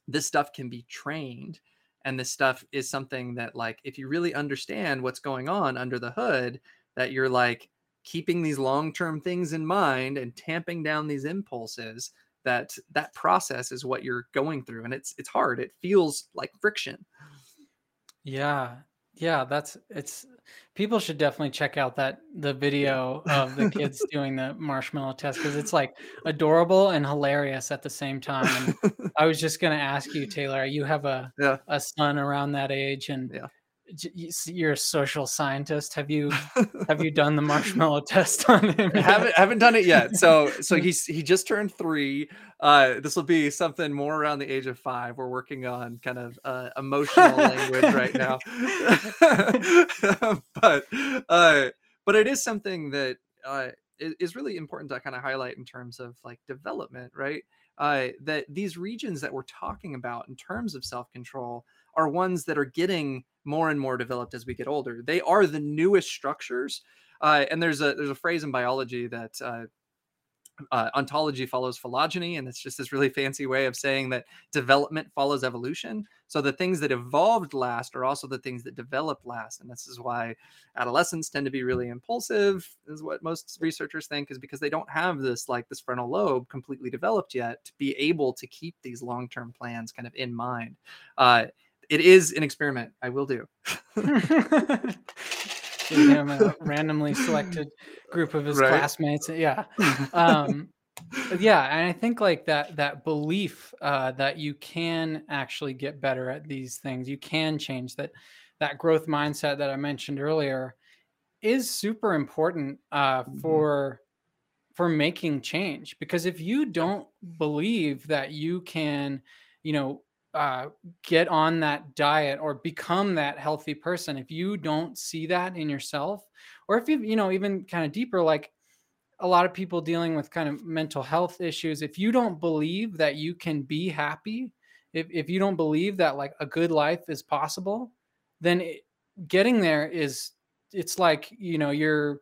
this stuff can be trained, and this stuff is something that, like, if you really understand what's going on under the hood, that you're like keeping these long-term things in mind and tamping down these impulses, that that process is what you're going through. And it's, it's hard. It feels like friction. Yeah. Yeah. That's, it's, people should definitely check out that, the video of the kids doing the marshmallow test, because it's like adorable and hilarious at the same time. And I was just going to ask you, Taylor, you have a, yeah. a son around that age, and yeah. you're a social scientist. Have you have you done the marshmallow test on him? I haven't haven't done it yet. So so he's he just turned three. Uh, this will be something more around the age of five. We're working on kind of uh, emotional language right now, but uh, but it is something that uh, is really important to kind of highlight in terms of like development, right? Uh, that these regions that we're talking about in terms of self-control are ones that are getting more and more developed as we get older. They are the newest structures. Uh, and there's a, there's a phrase in biology that uh, uh, ontology follows phylogeny. And it's just this really fancy way of saying that development follows evolution. So the things that evolved last are also the things that develop last. And this is why adolescents tend to be really impulsive, is what most researchers think, is because they don't have this, like this frontal lobe completely developed yet to be able to keep these long-term plans kind of in mind. Uh, It is an experiment I will do. A randomly selected group of his right. classmates. Yeah. Um, yeah. And I think like that, that belief uh, that you can actually get better at these things, you can change that, that growth mindset that I mentioned earlier is super important uh, for, for making change. Because if you don't believe that you can, you know, Uh, get on that diet or become that healthy person, if you don't see that in yourself, or if you, you know, even kind of deeper, like a lot of people dealing with kind of mental health issues, if you don't believe that you can be happy, if, if you don't believe that like a good life is possible, then it, getting there is, it's like, you know, you're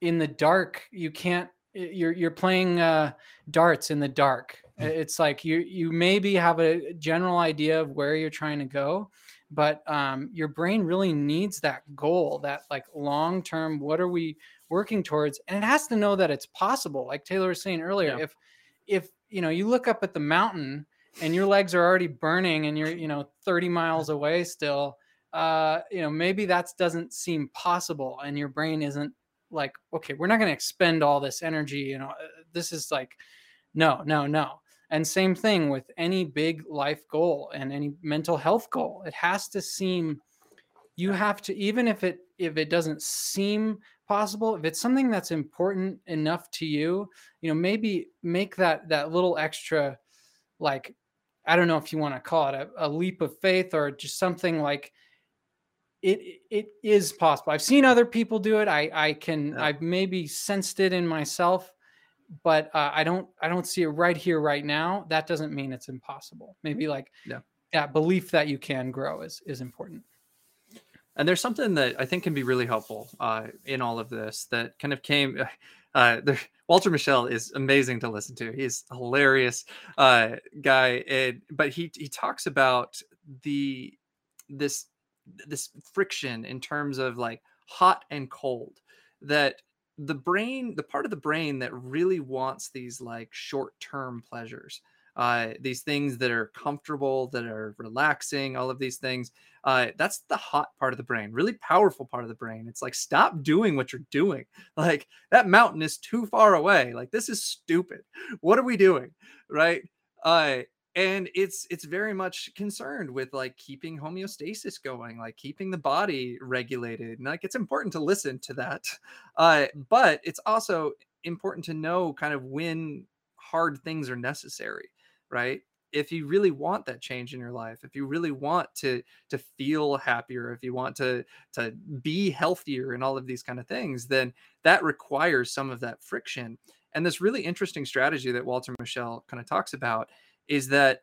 in the dark, you can't, you're, you're playing uh, darts in the dark. It's like you you maybe have a general idea of where you're trying to go, but um, your brain really needs that goal, that like long term, what are we working towards? And it has to know that it's possible. Like Taylor was saying earlier, yeah. if if you know you look up at the mountain and your legs are already burning and you're you know thirty miles away still, uh, you know maybe that doesn't seem possible, and your brain isn't like, okay, we're not going to expend all this energy. You know, this is like, no, no, no. And same thing with any big life goal and any mental health goal. It has to seem, you have to, even if it if it doesn't seem possible, if it's something that's important enough to you, you know, maybe make that that little extra, like, I don't know if you want to call it a, a leap of faith or just something like, it it is possible. I've seen other people do it. I I can, yeah. I've maybe sensed it in myself. But uh, I don't, I don't see it right here, right now. That doesn't mean it's impossible. Maybe like yeah. that belief that you can grow is, is important. And there's something that I think can be really helpful uh, in all of this that kind of came, uh, the, Walter Mischel is amazing to listen to. He's a hilarious uh, guy. And, but he, he talks about the, this, this friction in terms of like hot and cold, that the brain, the part of the brain that really wants these like short-term pleasures, uh, these things that are comfortable, that are relaxing, all of these things, uh, that's the hot part of the brain, really powerful part of the brain. It's like, stop doing what you're doing. Like, that mountain is too far away. Like, this is stupid. What are we doing? Right. Uh, And it's it's very much concerned with like keeping homeostasis going, like keeping the body regulated. And like, it's important to listen to that. Uh, but it's also important to know kind of when hard things are necessary, right? if you really want that change in your life, if you really want to to feel happier, if you want to to be healthier and all of these kind of things, then that requires some of that friction. And this really interesting strategy that Walter Mischel kind of talks about is that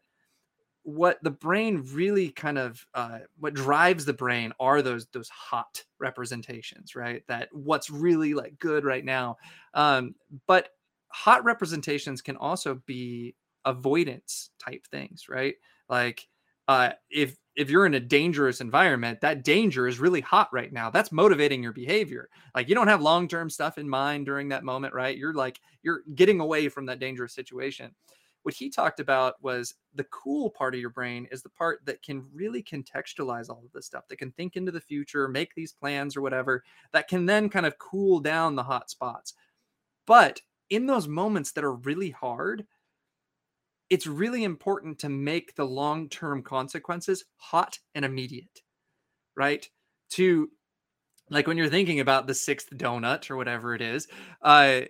what the brain really kind of, uh, what drives the brain are those, those hot representations, right? That what's really like good right now. Um, but hot representations can also be avoidance type things, right? Like, uh, if, if you're in a dangerous environment, that danger is really hot right now. That's motivating your behavior. Like, you don't have long-term stuff in mind during that moment, right? You're like, you're getting away from that dangerous situation. What he talked about was the cool part of your brain is the part that can really contextualize all of this stuff, that can think into the future, make these plans or whatever, that can then kind of cool down the hot spots. But in those moments that are really hard, it's really important to make the long-term consequences hot and immediate, right? To, like, when you're thinking about the sixth donut or whatever it is, uh,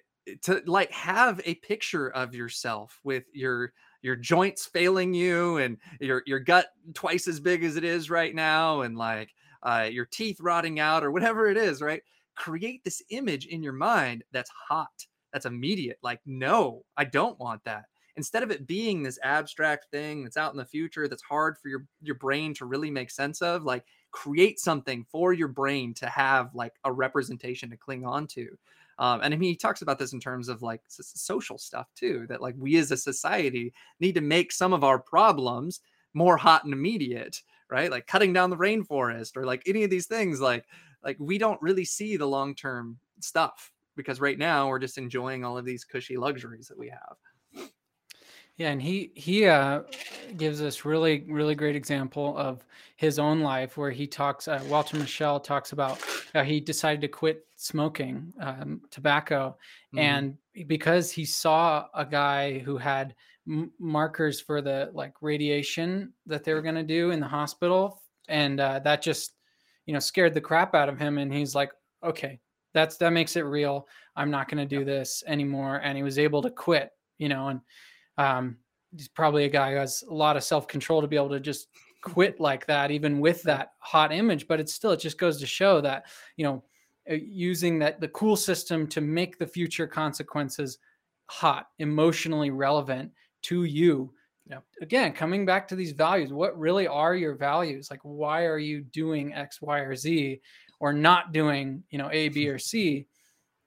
to like have a picture of yourself with your your joints failing you and your your gut twice as big as it is right now, and like uh, your teeth rotting out or whatever it is, right? Create this image in your mind that's hot, that's immediate. Like, no, I don't want that. Instead of it being this abstract thing that's out in the future that's hard for your your brain to really make sense of, like, create something for your brain to have like a representation to cling on to. Um, and I mean, he talks about this in terms of like social stuff too, that like we as a society need to make some of our problems more hot and immediate, right? Like cutting down the rainforest or like any of these things, like, like we don't really see the long-term stuff because right now we're just enjoying all of these cushy luxuries that we have. Yeah. And he, he uh, gives us really, really great example of his own life where he talks, uh, Walter Mischel talks about how he decided to quit smoking um, tobacco. Mm-hmm. And because he saw a guy who had m- markers for the like radiation that they were going to do in the hospital. And uh, that just, you know, scared the crap out of him. And he's like, okay, that's, that makes it real. I'm not going to do this anymore. And he was able to quit, you know, and, Um, he's probably a guy who has a lot of self-control to be able to just quit like that, even with that hot image, but it's still, it just goes to show that, you know, using that, the cool system to make the future consequences hot, emotionally relevant to you. Yeah. Again, coming back to these values, what really are your values? Like, why are you doing X, Y, or Z or not doing, you know, A, B, or C?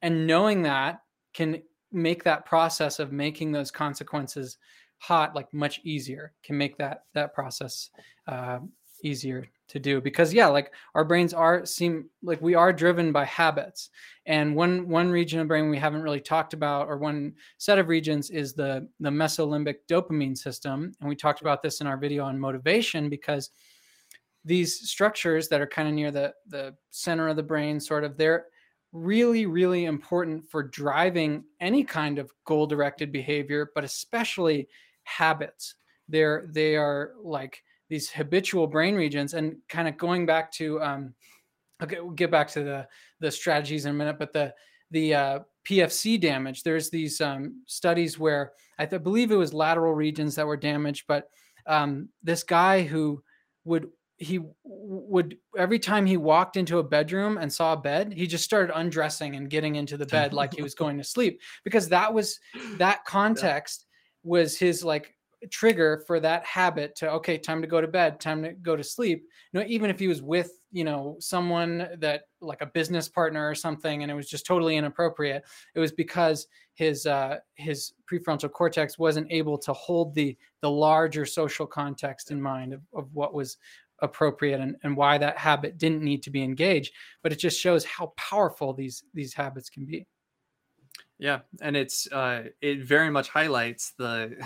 And knowing that can make that process of making those consequences hot, like much easier, can make that, that process uh, easier to do because yeah, like our brains are seem like we are driven by habits. And one, one region of the brain we haven't really talked about, or one set of regions, is the, the mesolimbic dopamine system. And we talked about this in our video on motivation because these structures that are kind of near the, the center of the brain, sort of they're really, really important for driving any kind of goal-directed behavior, but especially habits. They're, they are like these habitual brain regions. And kind of going back to, um, okay, we'll get back to the the strategies in a minute, but the the uh, P F C damage. There's these um, studies where I th- believe it was lateral regions that were damaged, but um, this guy who would he would, every time he walked into a bedroom and saw a bed, he just started undressing and getting into the bed like he was going to sleep, because that was, that context was his like trigger for that habit to, okay, time to go to bed, time to go to sleep. You know, even if he was with, you know, someone that like a business partner or something, and it was just totally inappropriate, it was because his, uh, his prefrontal cortex wasn't able to hold the, the larger social context in mind of, of what was appropriate and, and why that habit didn't need to be engaged. But it just shows how powerful these these habits can be. Yeah, and it's uh it very much highlights the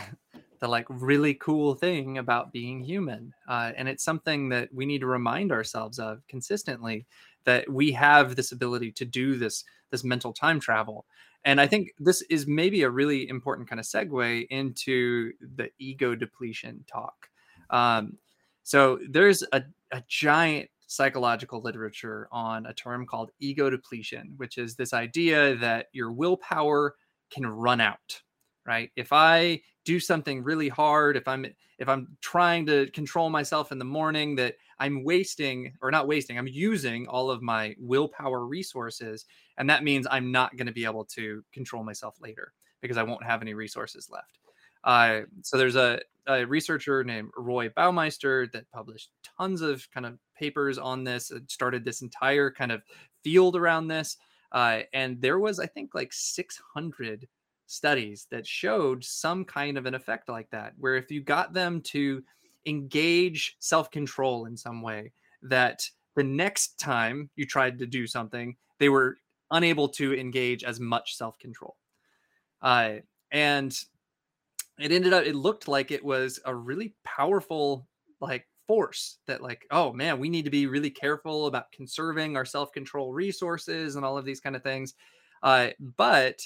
the like really cool thing about being human, uh and it's something that we need to remind ourselves of consistently, that we have this ability to do this this mental time travel. And I think this is maybe a really important kind of segue into the ego depletion talk. um So there's a, a giant psychological literature on a term called ego depletion, which is this idea that your willpower can run out, right? If I do something really hard, if I'm if I'm trying to control myself in the morning, that I'm wasting or not wasting, I'm using all of my willpower resources. And that means I'm not going to be able to control myself later because I won't have any resources left. Uh, so there's a, a researcher named Roy Baumeister that published tons of kind of papers on this, it started this entire kind of field around this. Uh, and there was, I think, like six hundred studies that showed some kind of an effect like that, where if you got them to engage self-control in some way, that the next time you tried to do something, they were unable to engage as much self-control. Uh, and it ended up, it looked like it was a really powerful, like, force that, like, oh man, we need to be really careful about conserving our self-control resources and all of these kind of things. Uh, but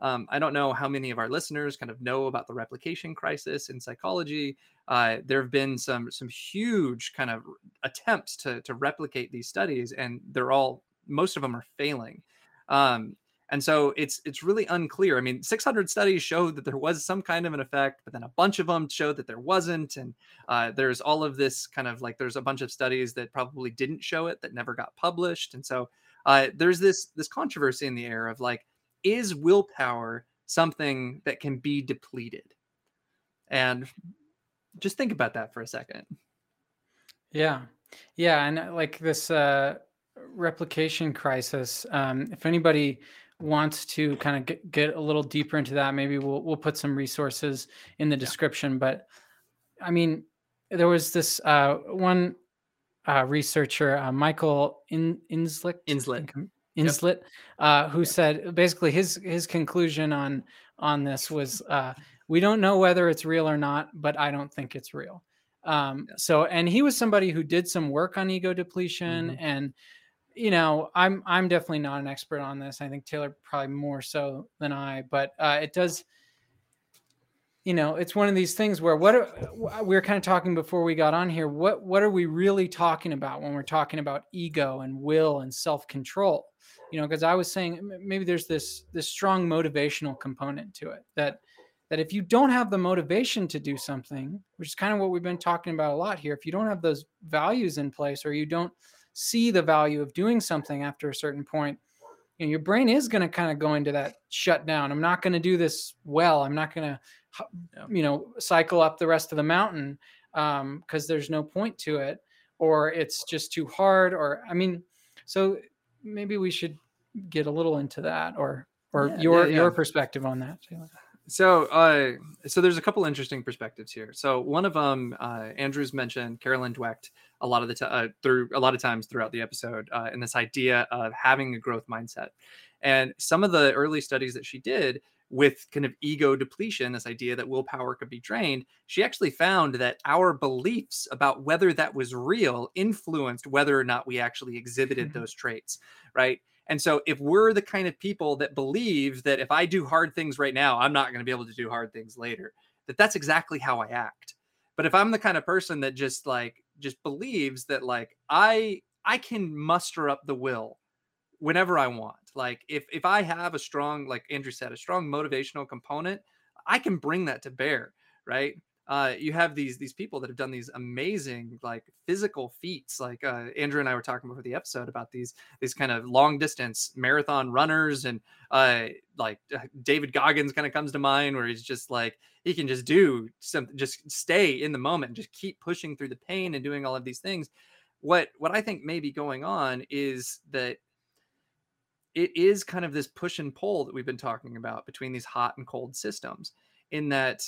um, I don't know how many of our listeners kind of know about the replication crisis in psychology. Uh, there have been some, some huge kind of attempts to, to replicate these studies, and they're all, most of them are failing. Um, And so it's it's really unclear. I mean, six hundred studies showed that there was some kind of an effect, but then a bunch of them showed that there wasn't. And uh, there's all of this kind of like, there's a bunch of studies that probably didn't show it, that never got published. And so uh, there's this this controversy in the air of like, is willpower something that can be depleted? And just think about that for a second. Yeah. Yeah. And like this uh, replication crisis, um, if anybody wants to kind of get, get a little deeper into that, maybe we'll we'll put some resources in the description. Yeah. But I mean, there was this uh, one uh, researcher, uh, Michael In Inzlicht, Inzlicht, Inzlicht, yep. uh, who yep. said basically his his conclusion on on this was uh, we don't know whether it's real or not, but I don't think it's real. Um, yeah. So, and he was somebody who did some work on ego depletion, mm-hmm. and you know, I'm, I'm definitely not an expert on this. I think Taylor probably more so than I, but, uh, it does, you know, it's one of these things where what are, we were kind of talking before we got on here. What, what are we really talking about when we're talking about ego and will and self-control, you know, cause I was saying maybe there's this, this strong motivational component to it, that, that if you don't have the motivation to do something, which is kind of what we've been talking about a lot here, if you don't have those values in place, or you don't see the value of doing something after a certain point, you know, your brain is going to kind of go into that shutdown. I'm not going to do this well. I'm not going to, you know, cycle up the rest of the mountain um, because there's no point to it, or it's just too hard. Or I mean, so maybe we should get a little into that, or or yeah, your yeah, yeah. your perspective on that, Taylor. So, uh, so there's a couple interesting perspectives here. So one of them, uh, Andrew's mentioned Carolyn Dweck a lot of the t- uh, through a lot of times throughout the episode, uh, and this idea of having a growth mindset. And some of the early studies that she did with kind of ego depletion, this idea that willpower could be drained, she actually found that our beliefs about whether that was real influenced whether or not we actually exhibited mm-hmm. those traits, right? And so if we're the kind of people that believe that if I do hard things right now, I'm not going to be able to do hard things later, that that's exactly how I act. But if I'm the kind of person that just like, just believes that like, I, I can muster up the will whenever I want. Like if, if I have a strong, like Andrew said, a strong motivational component, I can bring that to bear, right? Uh, you have these these people that have done these amazing like physical feats. Like uh, Andrew and I were talking before the episode about these these kind of long distance marathon runners, and uh, like uh, David Goggins kind of comes to mind, where he's just like he can just do something, just stay in the moment, just keep pushing through the pain and doing all of these things. What what I think may be going on is that it is kind of this push and pull that we've been talking about between these hot and cold systems, in that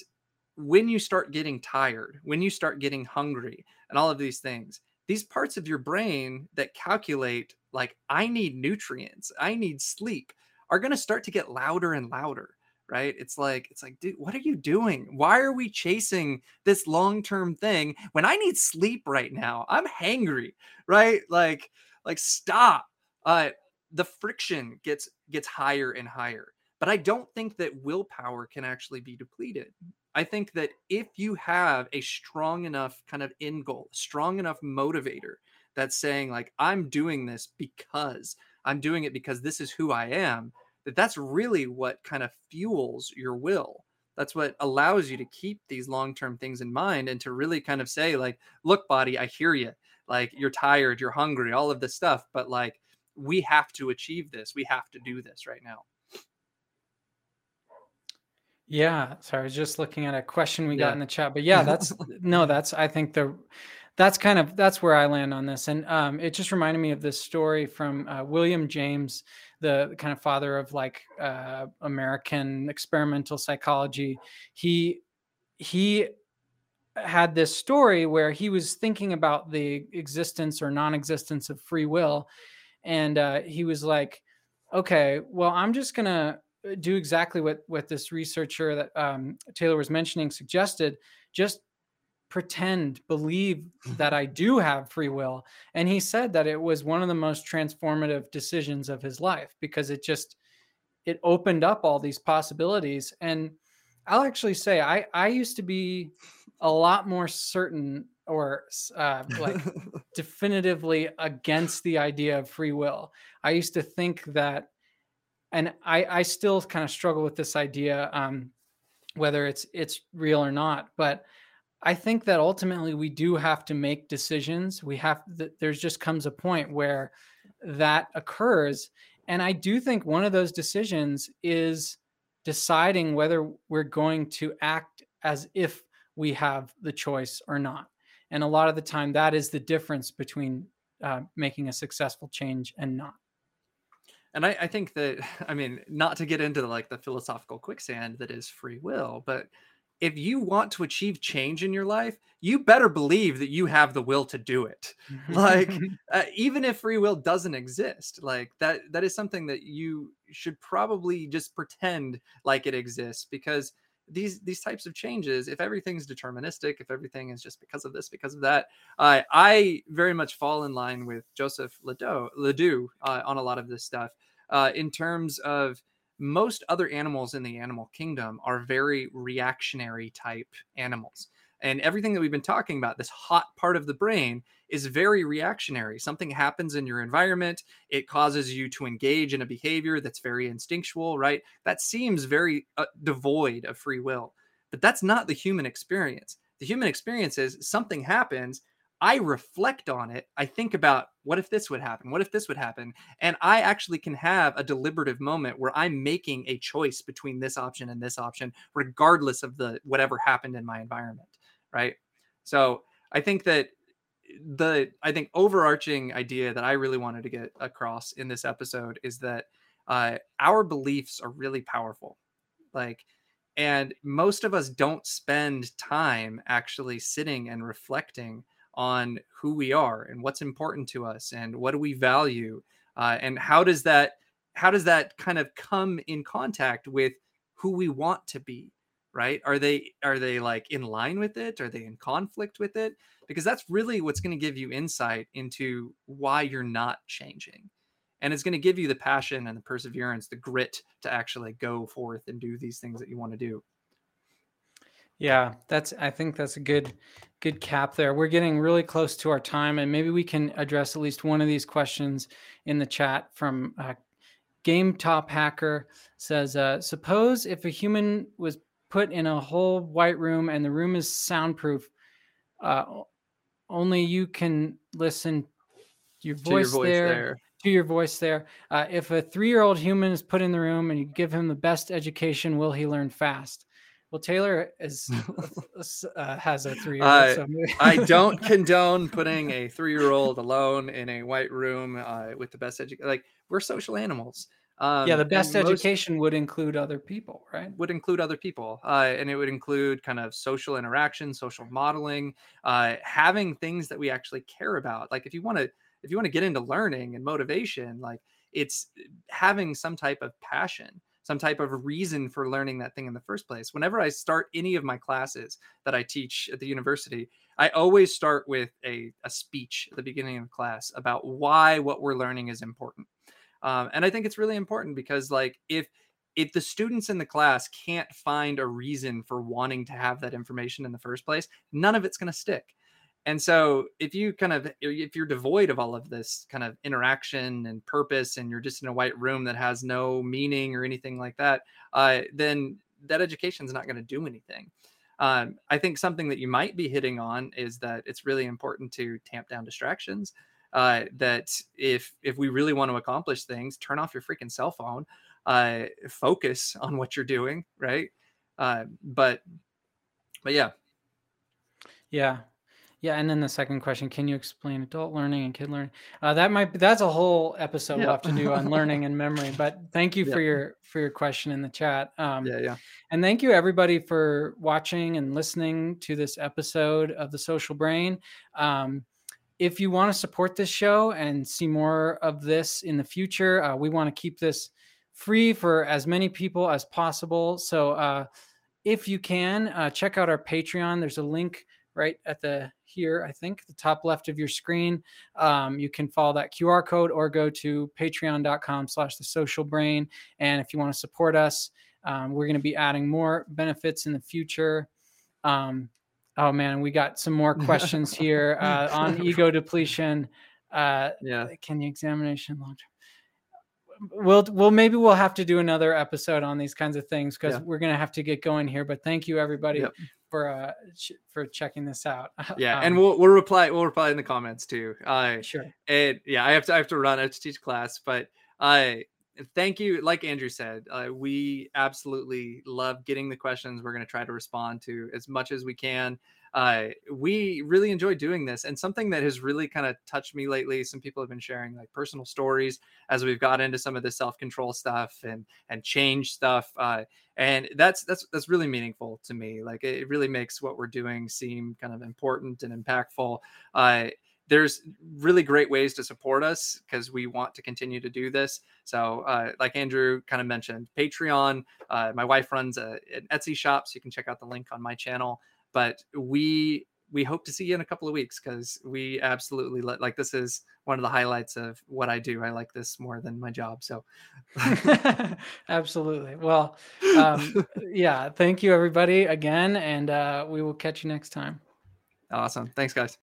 when you start getting tired, when you start getting hungry and all of these things, these parts of your brain that calculate like, I need nutrients, I need sleep, are going to start to get louder and louder, right? It's like, it's like, dude, what are you doing? Why are we chasing this long-term thing when I need sleep right now? I'm hangry, right? Like, like stop. Uh, the friction gets, gets higher and higher, but I don't think that willpower can actually be depleted. I think that if you have a strong enough kind of end goal, strong enough motivator that's saying like, I'm doing this because I'm doing it because this is who I am, that that's really what kind of fuels your will. That's what allows you to keep these long-term things in mind and to really kind of say, like, look, body, I hear you. Like, you're tired, you're hungry, all of this stuff. But like, we have to achieve this. We have to do this right now. Yeah. Sorry, I was just looking at a question we yeah. got in the chat, but yeah, that's, no, that's, I think the, that's kind of, that's where I land on this. And um, it just reminded me of this story from uh, William James, the kind of father of like uh, American experimental psychology. He, he had this story where he was thinking about the existence or non-existence of free will. And uh, he was like, okay, well, I'm just going to do exactly what, what this researcher that um, Taylor was mentioning suggested, just pretend, believe that I do have free will. And he said that it was one of the most transformative decisions of his life, because it just, it opened up all these possibilities. And I'll actually say, I, I used to be a lot more certain or uh, like definitively against the idea of free will. I used to think that, and I, I still kind of struggle with this idea, um, whether it's, it's real or not, but I think that ultimately we do have to make decisions. We have, there's just comes a point where that occurs. And I do think one of those decisions is deciding whether we're going to act as if we have the choice or not. And a lot of the time that is the difference between uh, making a successful change and not. And I, I think that, I mean, not to get into the, like the philosophical quicksand that is free will, but if you want to achieve change in your life, you better believe that you have the will to do it. Like, uh, even if free will doesn't exist, like that, that is something that you should probably just pretend like it exists, because these, these types of changes, if everything's deterministic, if everything is just because of this, because of that, uh, I very much fall in line with Joseph Ledoux, Ledoux uh, on a lot of this stuff uh, in terms of, most other animals in the animal kingdom are very reactionary type animals. And everything that we've been talking about, this hot part of the brain, is very reactionary. Something happens in your environment. It causes you to engage in a behavior that's very instinctual, right? That seems very uh, devoid of free will, but that's not the human experience. The human experience is something happens, I reflect on it. I think about, what if this would happen? What if this would happen? And I actually can have a deliberative moment where I'm making a choice between this option and this option, regardless of the whatever happened in my environment, right? So I think that the, I think overarching idea that I really wanted to get across in this episode is that uh, our beliefs are really powerful. Like, and most of us don't spend time actually sitting and reflecting on who we are and what's important to us and what do we value, uh, and how does that how does that kind of come in contact with who we want to be, right? Are they are they like in line with it? Are they in conflict with it? Because that's really what's going to give you insight into why you're not changing. And it's going to give you the passion and the perseverance, the grit to actually go forth and do these things that you want to do. Yeah, that's, I think that's a good, good cap there. We're getting really close to our time, and maybe we can address at least one of these questions in the chat from uh, Game Top Hacker. Says, uh, suppose if a human was put in a whole white room and the room is soundproof, uh, only you can listen your voice, to your voice there, there, to your voice there. Uh, if a three-year-old human is put in the room and you give him the best education, will he learn fast? Well, Taylor is uh, has a three-year-old. So I don't condone putting a three-year-old alone in a white room uh, with the best education. Like, we're social animals. Um, yeah, the best education most, would include other people, right? Would include other people, uh, and it would include kind of social interaction, social modeling, uh, having things that we actually care about. Like, if you want to, if you want to get into learning and motivation, like, it's having some type of passion, some type of reason for learning that thing in the first place. Whenever I start any of my classes that I teach at the university, I always start with a, a speech at the beginning of class about why what we're learning is important. Um, and I think it's really important because, like, if if the students in the class can't find a reason for wanting to have that information in the first place, none of it's going to stick. And so if you kind of, if you're devoid of all of this kind of interaction and purpose, and you're just in a white room that has no meaning or anything like that, uh, then that education is not going to do anything. Um, I think something that you might be hitting on is that it's really important to tamp down distractions. Uh, that if if we really want to accomplish things, turn off your freaking cell phone, uh, focus on what you're doing, right? Uh, but but yeah, yeah, yeah. And then the second question: can you explain adult learning and kid learning? Uh, that might be, that's a whole episode yeah. we'll have to do on learning and memory. But thank you yeah. for your for your question in the chat. Um, yeah, yeah. And thank you everybody for watching and listening to this episode of The Social Brain. Um, If you want to support this show and see more of this in the future, uh, we want to keep this free for as many people as possible. So uh, if you can, uh, check out our Patreon. There's a link right at the here, I think, the top left of your screen. Um, you can follow that Q R code or go to patreon.com slash the social brain. And if you want to support us, um, we're going to be adding more benefits in the future. Um, Oh man, we got some more questions here uh, on ego depletion. Uh, yeah, can you examination long term? We'll, we'll maybe we'll have to do another episode on these kinds of things because yeah. we're gonna have to get going here. But thank you everybody yep. for uh, sh- for checking this out. Yeah, um, and we'll we'll reply we'll reply in the comments too. Uh, sure. And yeah, I have to I have to run. I have to teach class, but I. Thank you. Like Andrew said, uh, we absolutely love getting the questions. We're going to try to respond to as much as we can. Uh, we really enjoy doing this. And something that has really kind of touched me lately, some people have been sharing like personal stories as we've got into some of the self-control stuff and, and change stuff. Uh, and that's, that's, that's really meaningful to me. Like it really makes what we're doing seem kind of important and impactful. Uh, There's really great ways to support us because we want to continue to do this. So uh, like Andrew kind of mentioned, Patreon, uh, my wife runs a, an Etsy shop, so you can check out the link on my channel. But we we hope to see you in a couple of weeks because we absolutely let, like this is one of the highlights of what I do. I like this more than my job. So absolutely. Well, um, yeah, thank you everybody again. And uh, we will catch you next time. Awesome. Thanks guys.